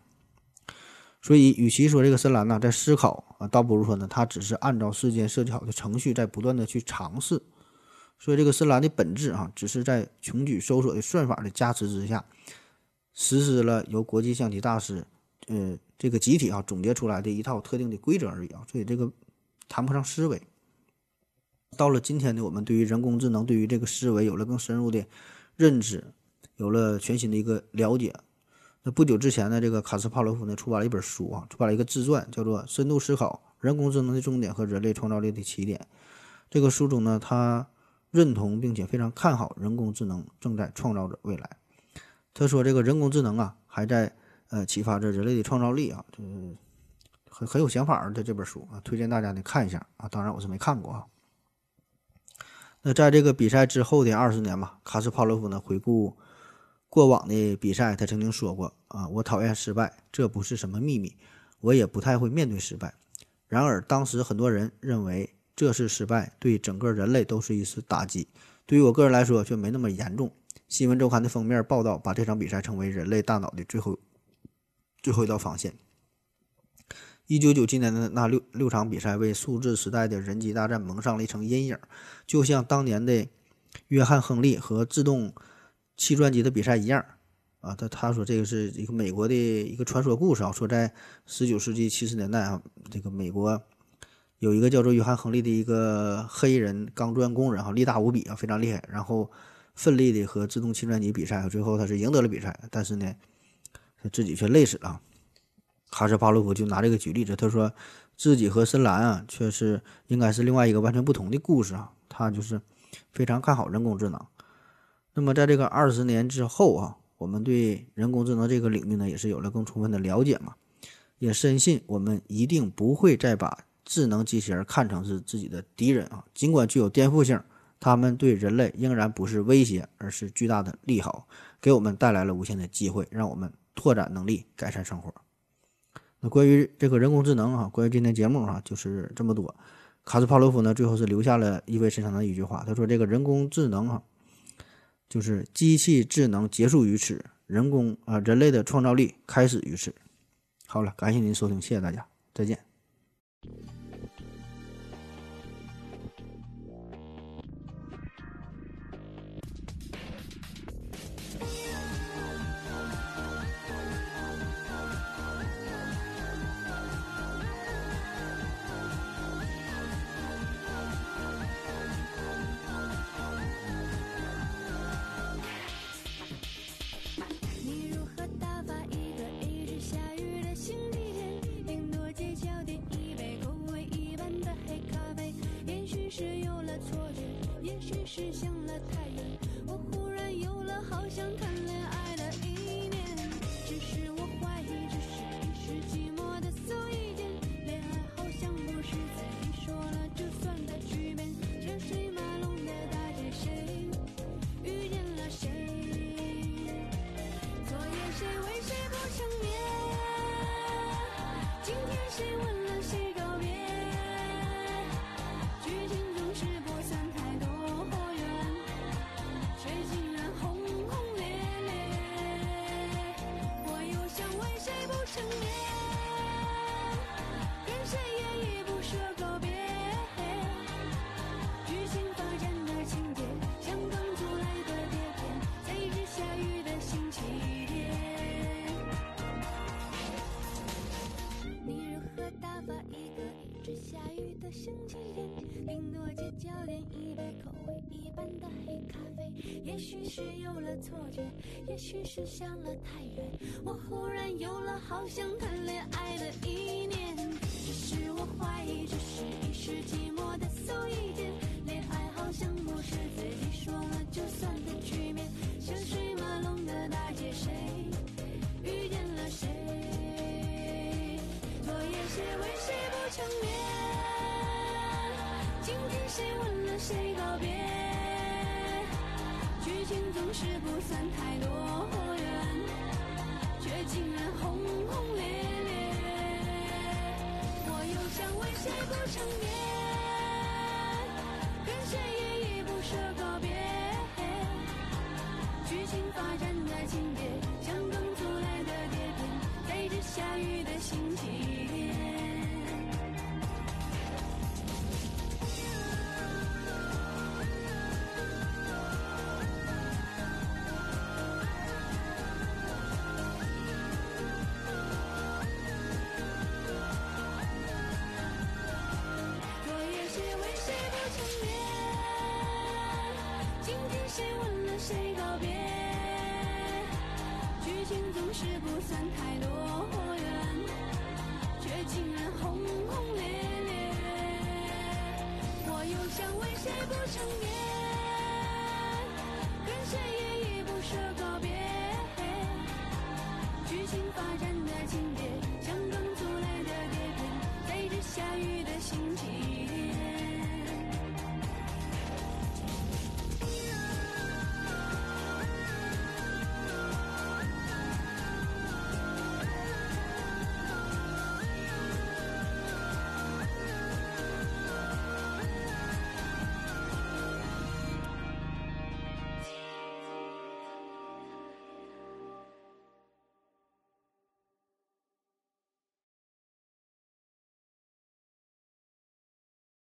所以与其说这个深蓝呢在思考啊，倒不如说呢他只是按照事先设计好的程序在不断的去尝试。所以这个深蓝的本质啊，只是在穷举搜索的算法的加持之下，实施了由国际象棋大师呃这个集体啊总结出来的一套特定的规则而已啊，所以这个谈不上思维。到了今天呢，我们对于人工智能，对于这个思维有了更深入的认知，有了全新的一个了解。那不久之前呢，这个卡斯帕罗夫呢出版了一本书啊，出版了一个自传，叫做《深度思考：人工智能的终点和人类创造力的起点》。这个书中呢，他认同并且非常看好人工智能正在创造着未来。他说，这个人工智能啊，还在呃启发着人类的创造力啊，这很很有想法的这本书啊，推荐大家呢看一下啊。当然我是没看过啊。那在这个比赛之后的二十年吧，卡斯帕罗夫呢回顾过往的比赛，他曾经说过啊，我讨厌失败，这不是什么秘密，我也不太会面对失败。然而当时很多人认为这是失败，对整个人类都是一次打击，对于我个人来说却没那么严重。新闻周刊的封面报道把这场比赛称为人类大脑的最后最后一道防线。一九九七年的那六六场比赛为数字时代的人机大战蒙上了一层阴影，就像当年的约翰·亨利和自动汽传机的比赛一样啊。他他说这个是一个美国的一个传说故事啊，说在十九世纪七十年代啊，这个美国有一个叫做约翰·亨利的一个黑人钢钻工人啊，力大无比啊，非常厉害，然后奋力的和自动汽传机比赛，最后他是赢得了比赛，但是呢他自己却累死了。卡斯帕罗夫就拿这个举例子，他说自己和深蓝啊，却是应该是另外一个完全不同的故事啊。他就是非常看好人工智能。那么在这个二十年之后啊，我们对人工智能这个领域呢，也是有了更充分的了解嘛，也深信我们一定不会再把智能机器人看成是自己的敌人啊。尽管具有颠覆性，他们对人类仍然不是威胁，而是巨大的利好，给我们带来了无限的机会，让我们拓展能力，改善生活。那关于这个人工智能啊，关于今天节目啊，就是这么多。卡斯帕罗夫呢，最后是留下了意味深长的一句话，他说：“这个人工智能啊，就是机器智能结束于此，人工啊、呃、人类的创造力开始于此。”好了，感谢您收听，谢谢大家，再见。是想了太远，我忽然有了好想谈恋爱的意念。只是我怀疑，只是一时寂寞的素一点，恋爱好像不是自己说了就算的局面。车水马龙的大街，谁遇见了谁？昨夜谁为谁不成眠？今天谁问了谁告别？剧情总是不算太多。谁竟然轰轰烈烈？我又想为谁不成眠，跟谁也已不说告别。剧情发展的情节像刚出来的碟片，在一只下雨的星期天。你如何打发一个一直下雨的星期天？零落街角点一杯口味一般的黑咖啡，也许是有了错觉，也许是想了太远，我忽然有了好想谈恋爱的意念。只是我怀疑，只是一时寂寞的素一点，恋爱好像不是自己说了就算的局面。车水马龙的大街，谁遇见了谁？昨夜谁为谁不成眠？今天谁问了谁告别？剧情总是不算太多火热，却竟然轰轰烈烈。我又想为谁不成眠，跟谁也已不舍告别。剧情发展的情节像刚出来的碟片，带着下雨的星期天。谁告别？剧情总是不算太多火热，却竟然轰轰烈烈。我又想为谁不成眠，跟谁也已不舍。